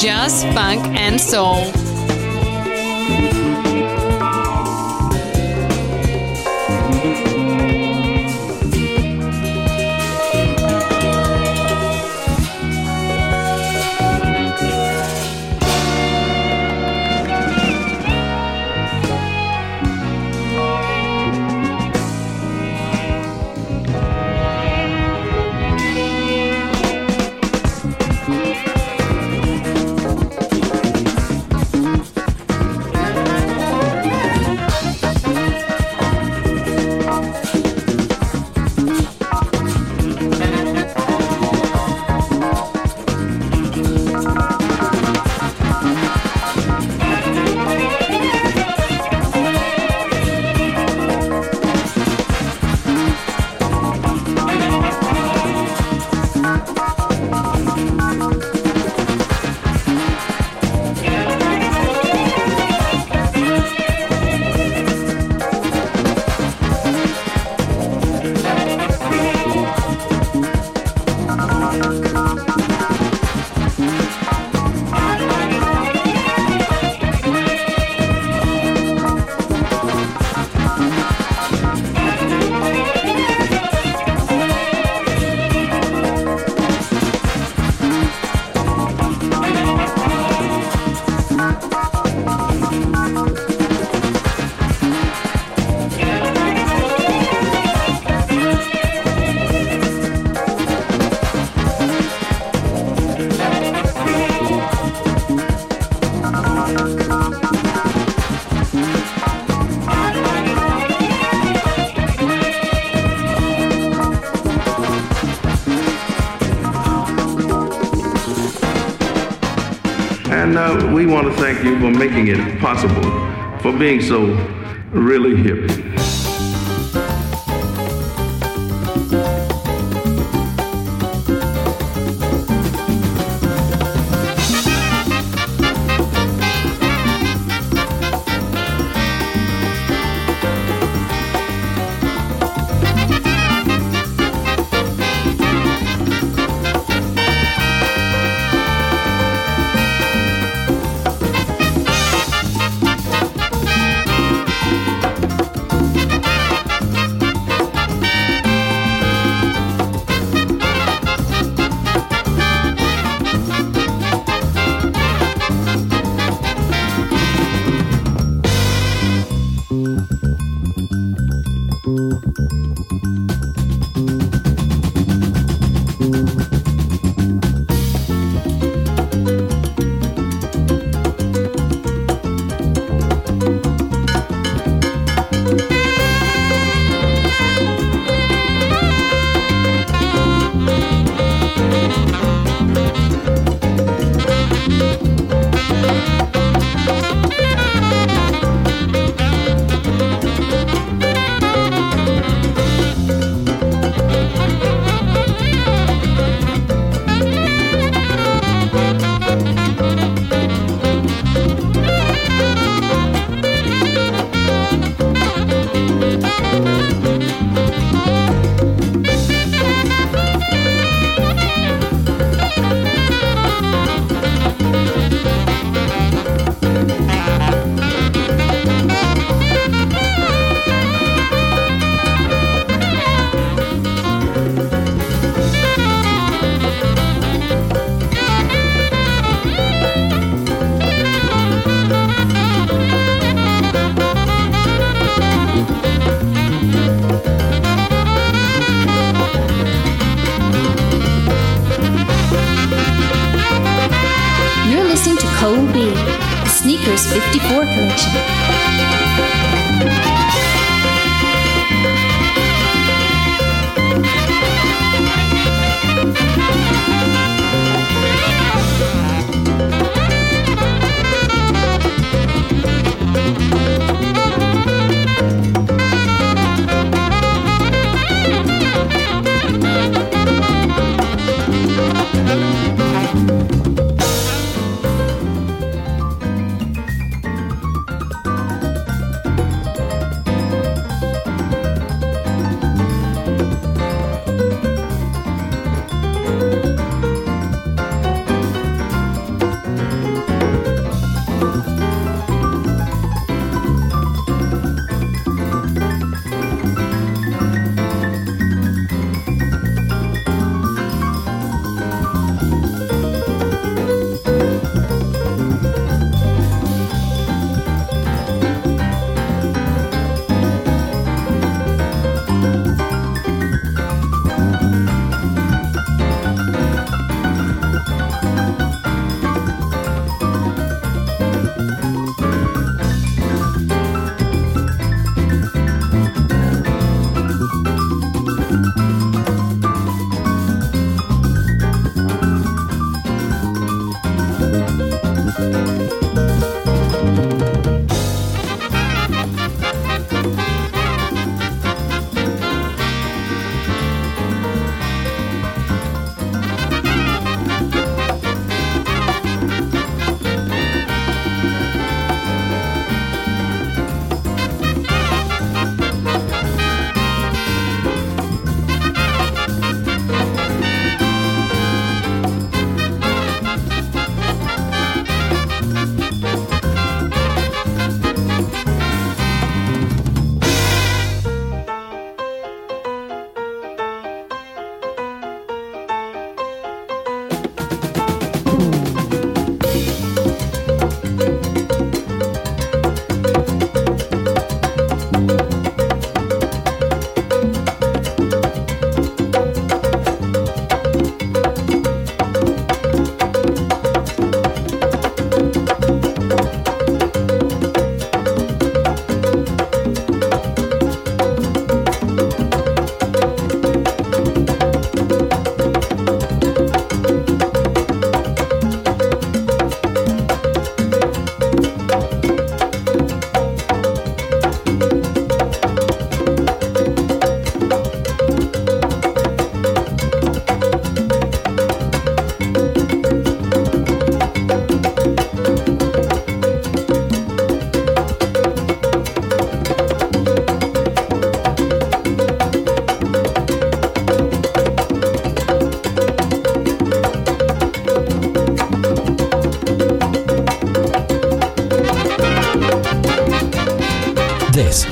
Jazz, funk and soul. And we want to thank you for making it possible, for being so really hip. Sneakers 54 collection.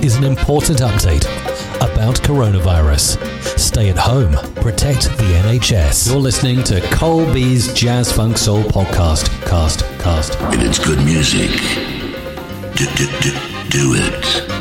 is an important update about coronavirus. Stay at home, protect the NHS. You're listening to Cole B's Jazz Funk Soul Podcast. If it's good music, do it.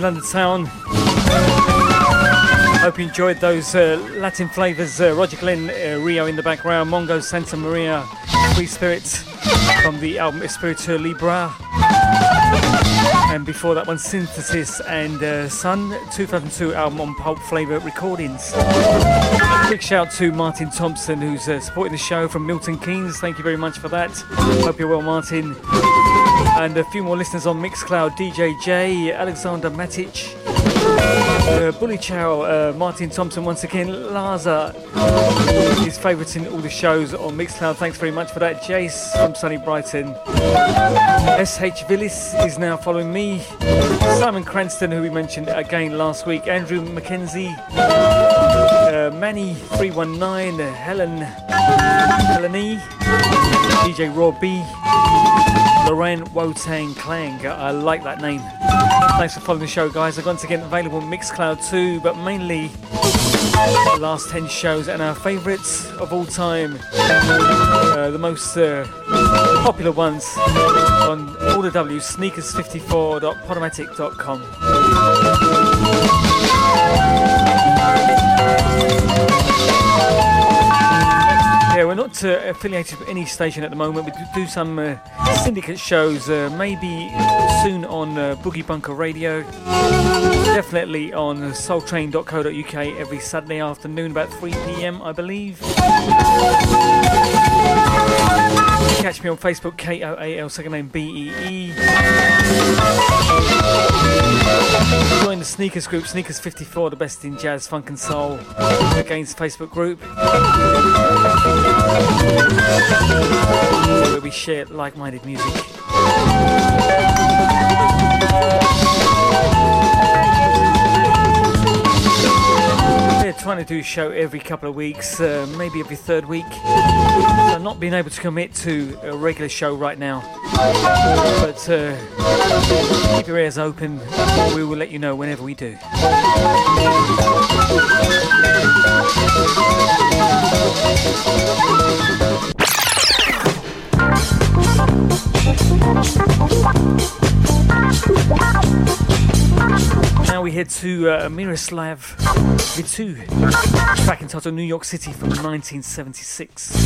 London Sound. Hope you enjoyed those Latin flavours. Roger Glenn, Rio in the background, Mongo Santa Maria, Free Spirits from the album Espiritu Libra, and before that one Synthesis and Sun, 2002 album on Pulp Flavour Recordings. Big shout to Martin Thompson, who's supporting the show from Milton Keynes. Thank you very much for that. Hope you're well, Martin. And a few more listeners on Mixcloud: DJ J, Alexander Matic, Bully Chow, Martin Thompson once again, Laza is favouriting all the shows on Mixcloud. Thanks very much for that. Jace from sunny Brighton, SH Villis is now following me, Simon Cranston, who we mentioned again last week, Andrew McKenzie, Manny 319, Helen E, DJ Raw B, Lorraine Wotang Klang. I like that name. Thanks for following the show, guys. I'm once again available on Mixcloud too, but mainly the last 10 shows and our favourites of all time. The most popular ones on all the Sneakers54.podomatic.com. Yeah, we're not affiliated with any station at the moment. We do some syndicate shows, maybe soon on Boogie Bunker Radio, definitely on soultrain.co.uk every Saturday afternoon about 3 p.m. I believe. Catch me on Facebook, K-O-A-L, second name B-E-E. Join the Sneakers group, Sneakers 54, the best in jazz, funk and soul. Against Facebook group, where we share like-minded music. Trying to do a show every couple of weeks, maybe every third week. I'm not being able to commit to a regular show right now, but keep your ears open. We will let you know whenever we do. Now we head to Miroslav V2, track entitled New York City from 1976.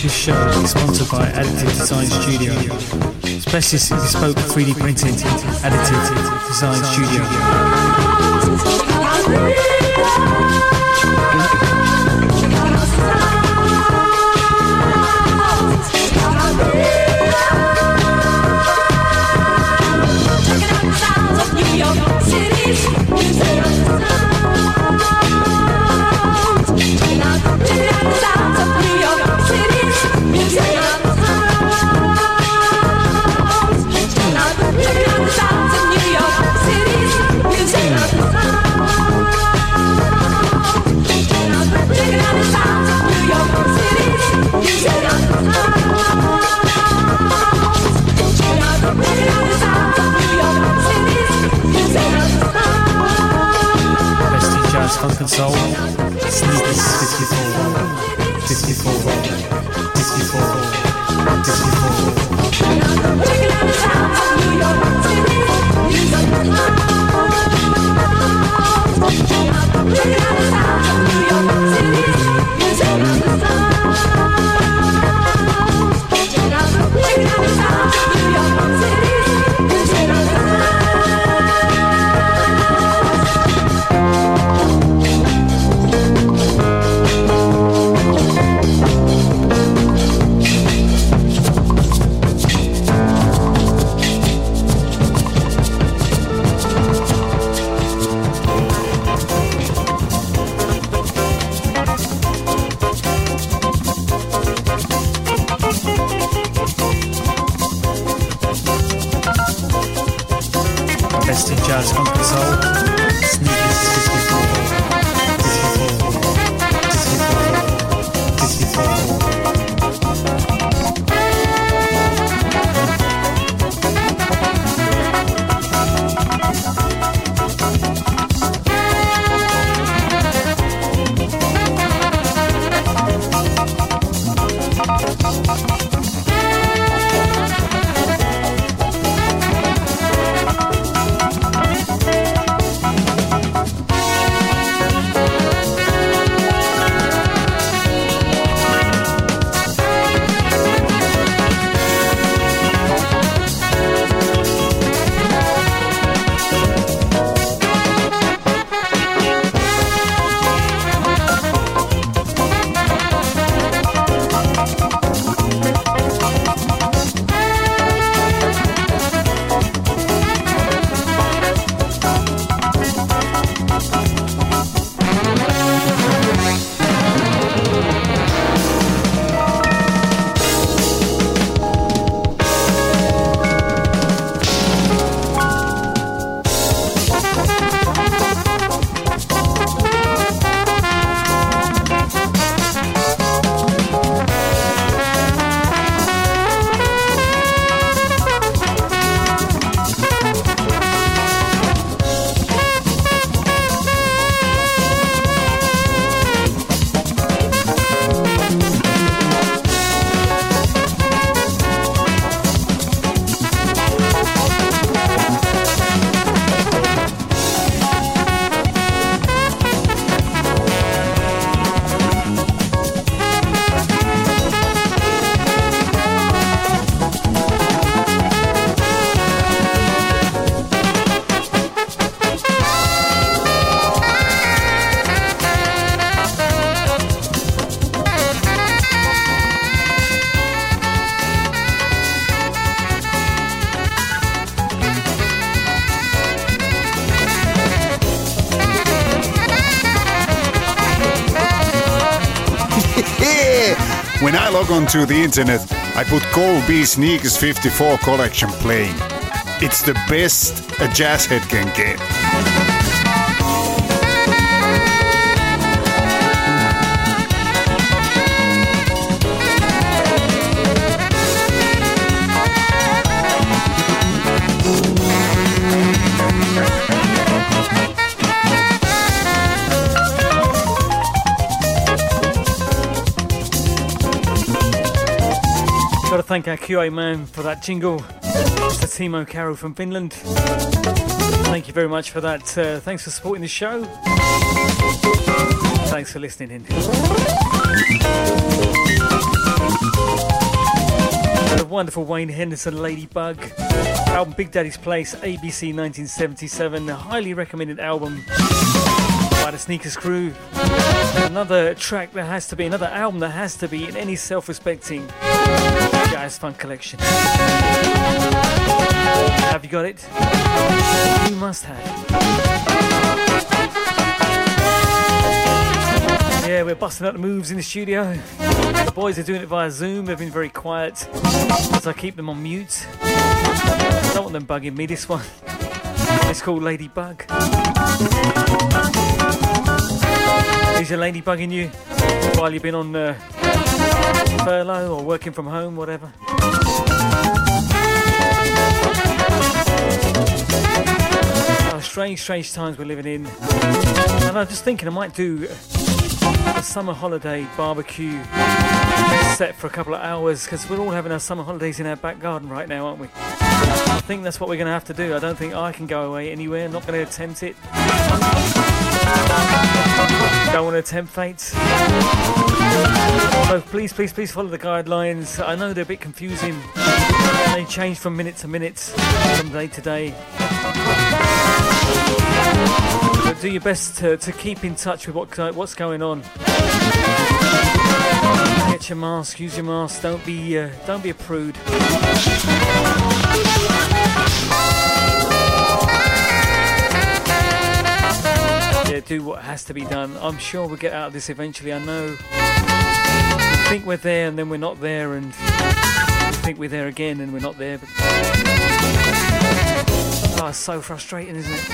This show is sponsored by Additive Design Studio, specialist in bespoke 3D printing. Additive Design Studio. Funk and soul, Sneakers 54. When I log on to the internet, I put Cole B Sneakers 54 collection playing. It's the best a jazz head can get. Gotta thank our QA man for that jingle, Mr. Timo Caro from Finland. Thank you very much for that. Thanks for supporting the show. Thanks for listening in. The wonderful Wayne Henderson, Ladybug. Album Big Daddy's Place, ABC 1977. A highly recommended album by the Sneakers crew. Another track that has to be, another album that has to be in any self-respecting jazz funk collection. Have you got it? You must have. Yeah, we're busting out the moves in the studio. The boys are doing it via Zoom. They've been very quiet, so I keep them on mute. I don't want them bugging me, this one. It's called Ladybug. Is your lady bugging you while you've been on furlough or working from home, whatever? Oh, strange, strange times we're living in. And I'm just thinking I might do a summer holiday barbecue set for a couple of hours, because we're all having our summer holidays in our back garden right now, aren't we? I think that's what we're going to have to do. I don't think I can go away anywhere. I'm not going to attempt it. Don't want to attempt fate. So please, please, please follow the guidelines. I know they're a bit confusing. They change from minute to minute, from day to day. But do your best to keep in touch with what's going on. Get your mask, use your mask. Don't be a prude. Yeah, do what has to be done. I'm sure we'll get out of this eventually. I know. I think we're there and then we're not there, and I think we're there again and we're not there. But oh, it's so frustrating, isn't it?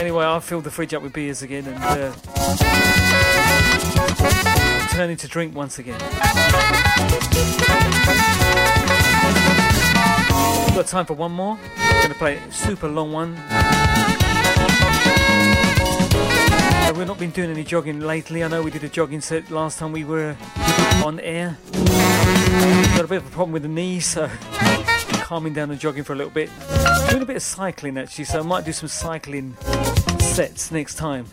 Anyway, I filled the fridge up with beers again and turning to drink once again. We've got time for one more. I'm going to play a super long one. We've not been doing any jogging lately. I know we did a jogging set last time we were on air. Got a bit of a problem with the knee, so calming down and jogging for a little bit. Doing a bit of cycling actually, so I might do some cycling sets next time.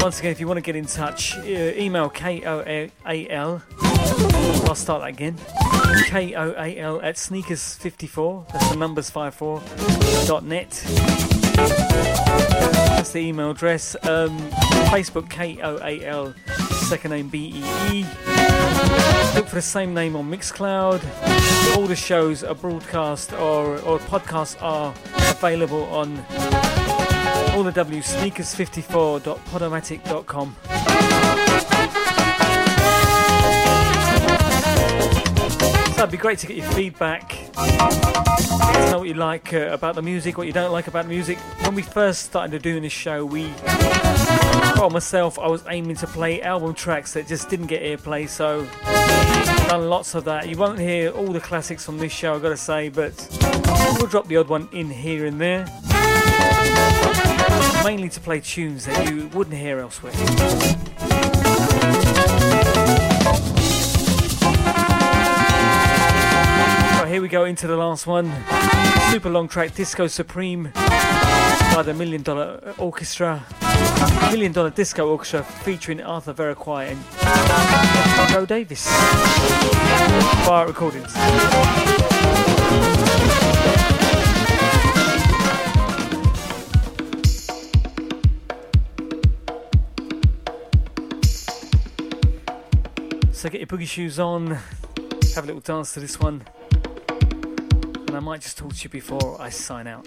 Once again, if you want to get in touch, email koal. I'll start that again. koal@sneakers54. That's the numbers 54.net. That's the email address. Facebook koal, second name BEE. Look for the same name on Mixcloud. All the shows are broadcast or podcasts are available on all the sneakers54.podomatic.com. So it'd be great to get your feedback, to know what you like about the music, what you don't like about the music. When we first started doing this show, I was aiming to play album tracks that just didn't get airplay, so I've done lots of that. You won't hear all the classics from this show, I've got to say, but we'll drop the odd one in here and there. Mainly to play tunes that you wouldn't hear elsewhere. Right, here we go into the last one. Super long track, Disco Supreme by the Million Dollar Orchestra. Million Dollar Disco Orchestra featuring Arthur Veracruz and Joe Davis. Fire Recordings. So get your boogie shoes on, have a little dance to this one, and I might just talk to you before I sign out.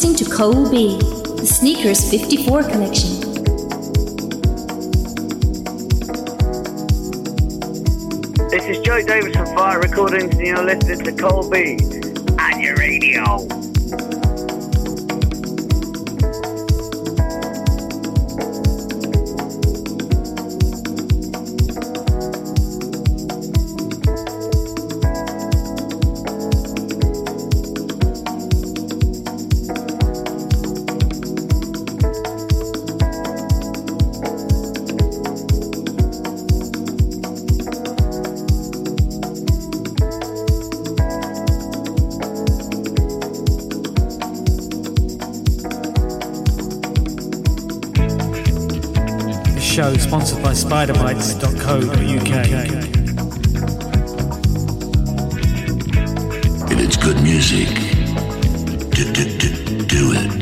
listening to Cole B, the Sneakers 54 collection. This is Joe Davis from Fire Recordings, and you're listening to Cole B on your radio. Sponsored by Spiderbites.co.uk. If it's good music, do it.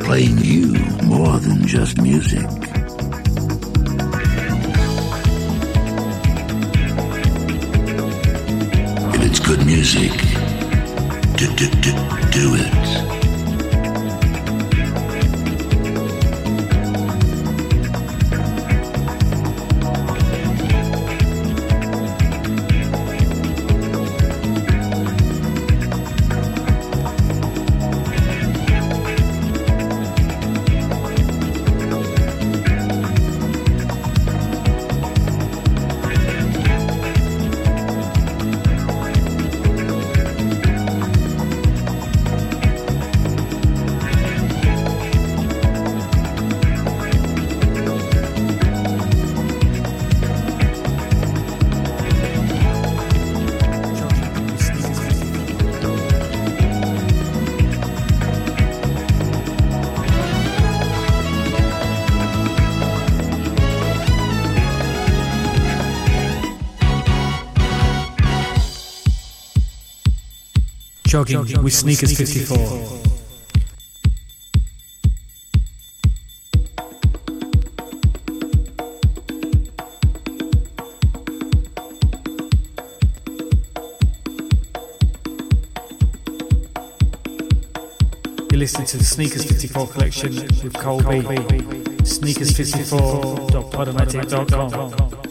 Playing you more than just music. If it's good music, do it. Jogging with Sneakers 54. You're listening to the Sneakers 54 collection with Cole B. Sneakers54.podomatic.com.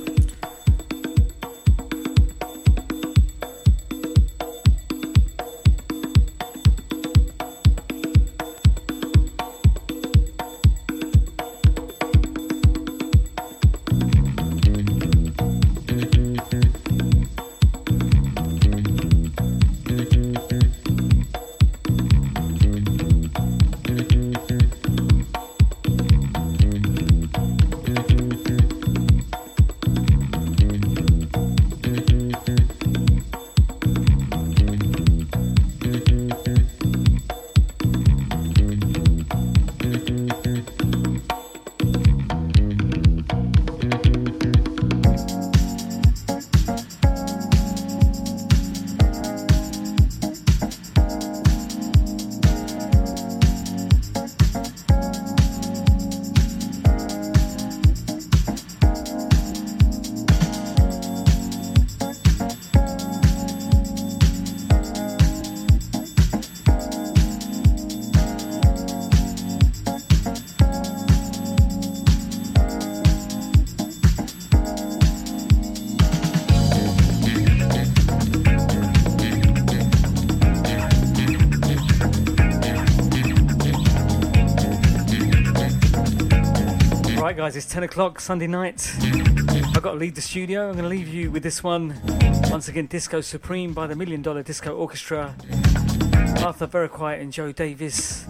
Guys, it's 10 o'clock Sunday night. I've got to leave the studio. I'm going to leave you with this one. Once again, Disco Supreme by the Million Dollar Disco Orchestra. Arthur Veracruz and Joe Davis,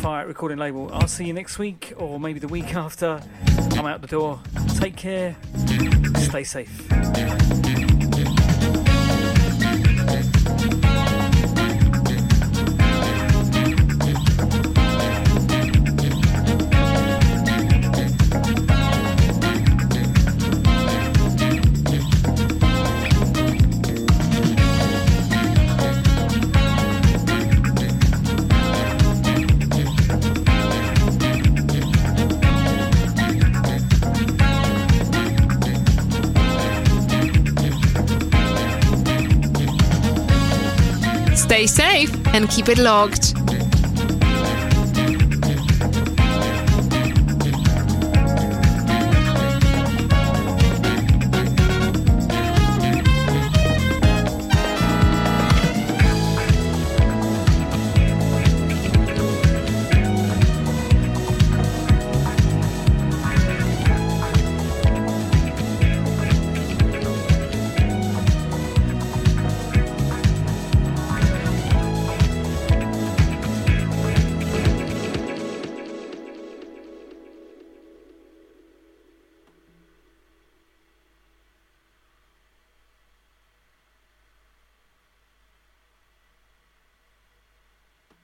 Fire Recording label. I'll see you next week, or maybe the week after. I'm out the door. Take care. Stay safe. Stay safe and keep it logged.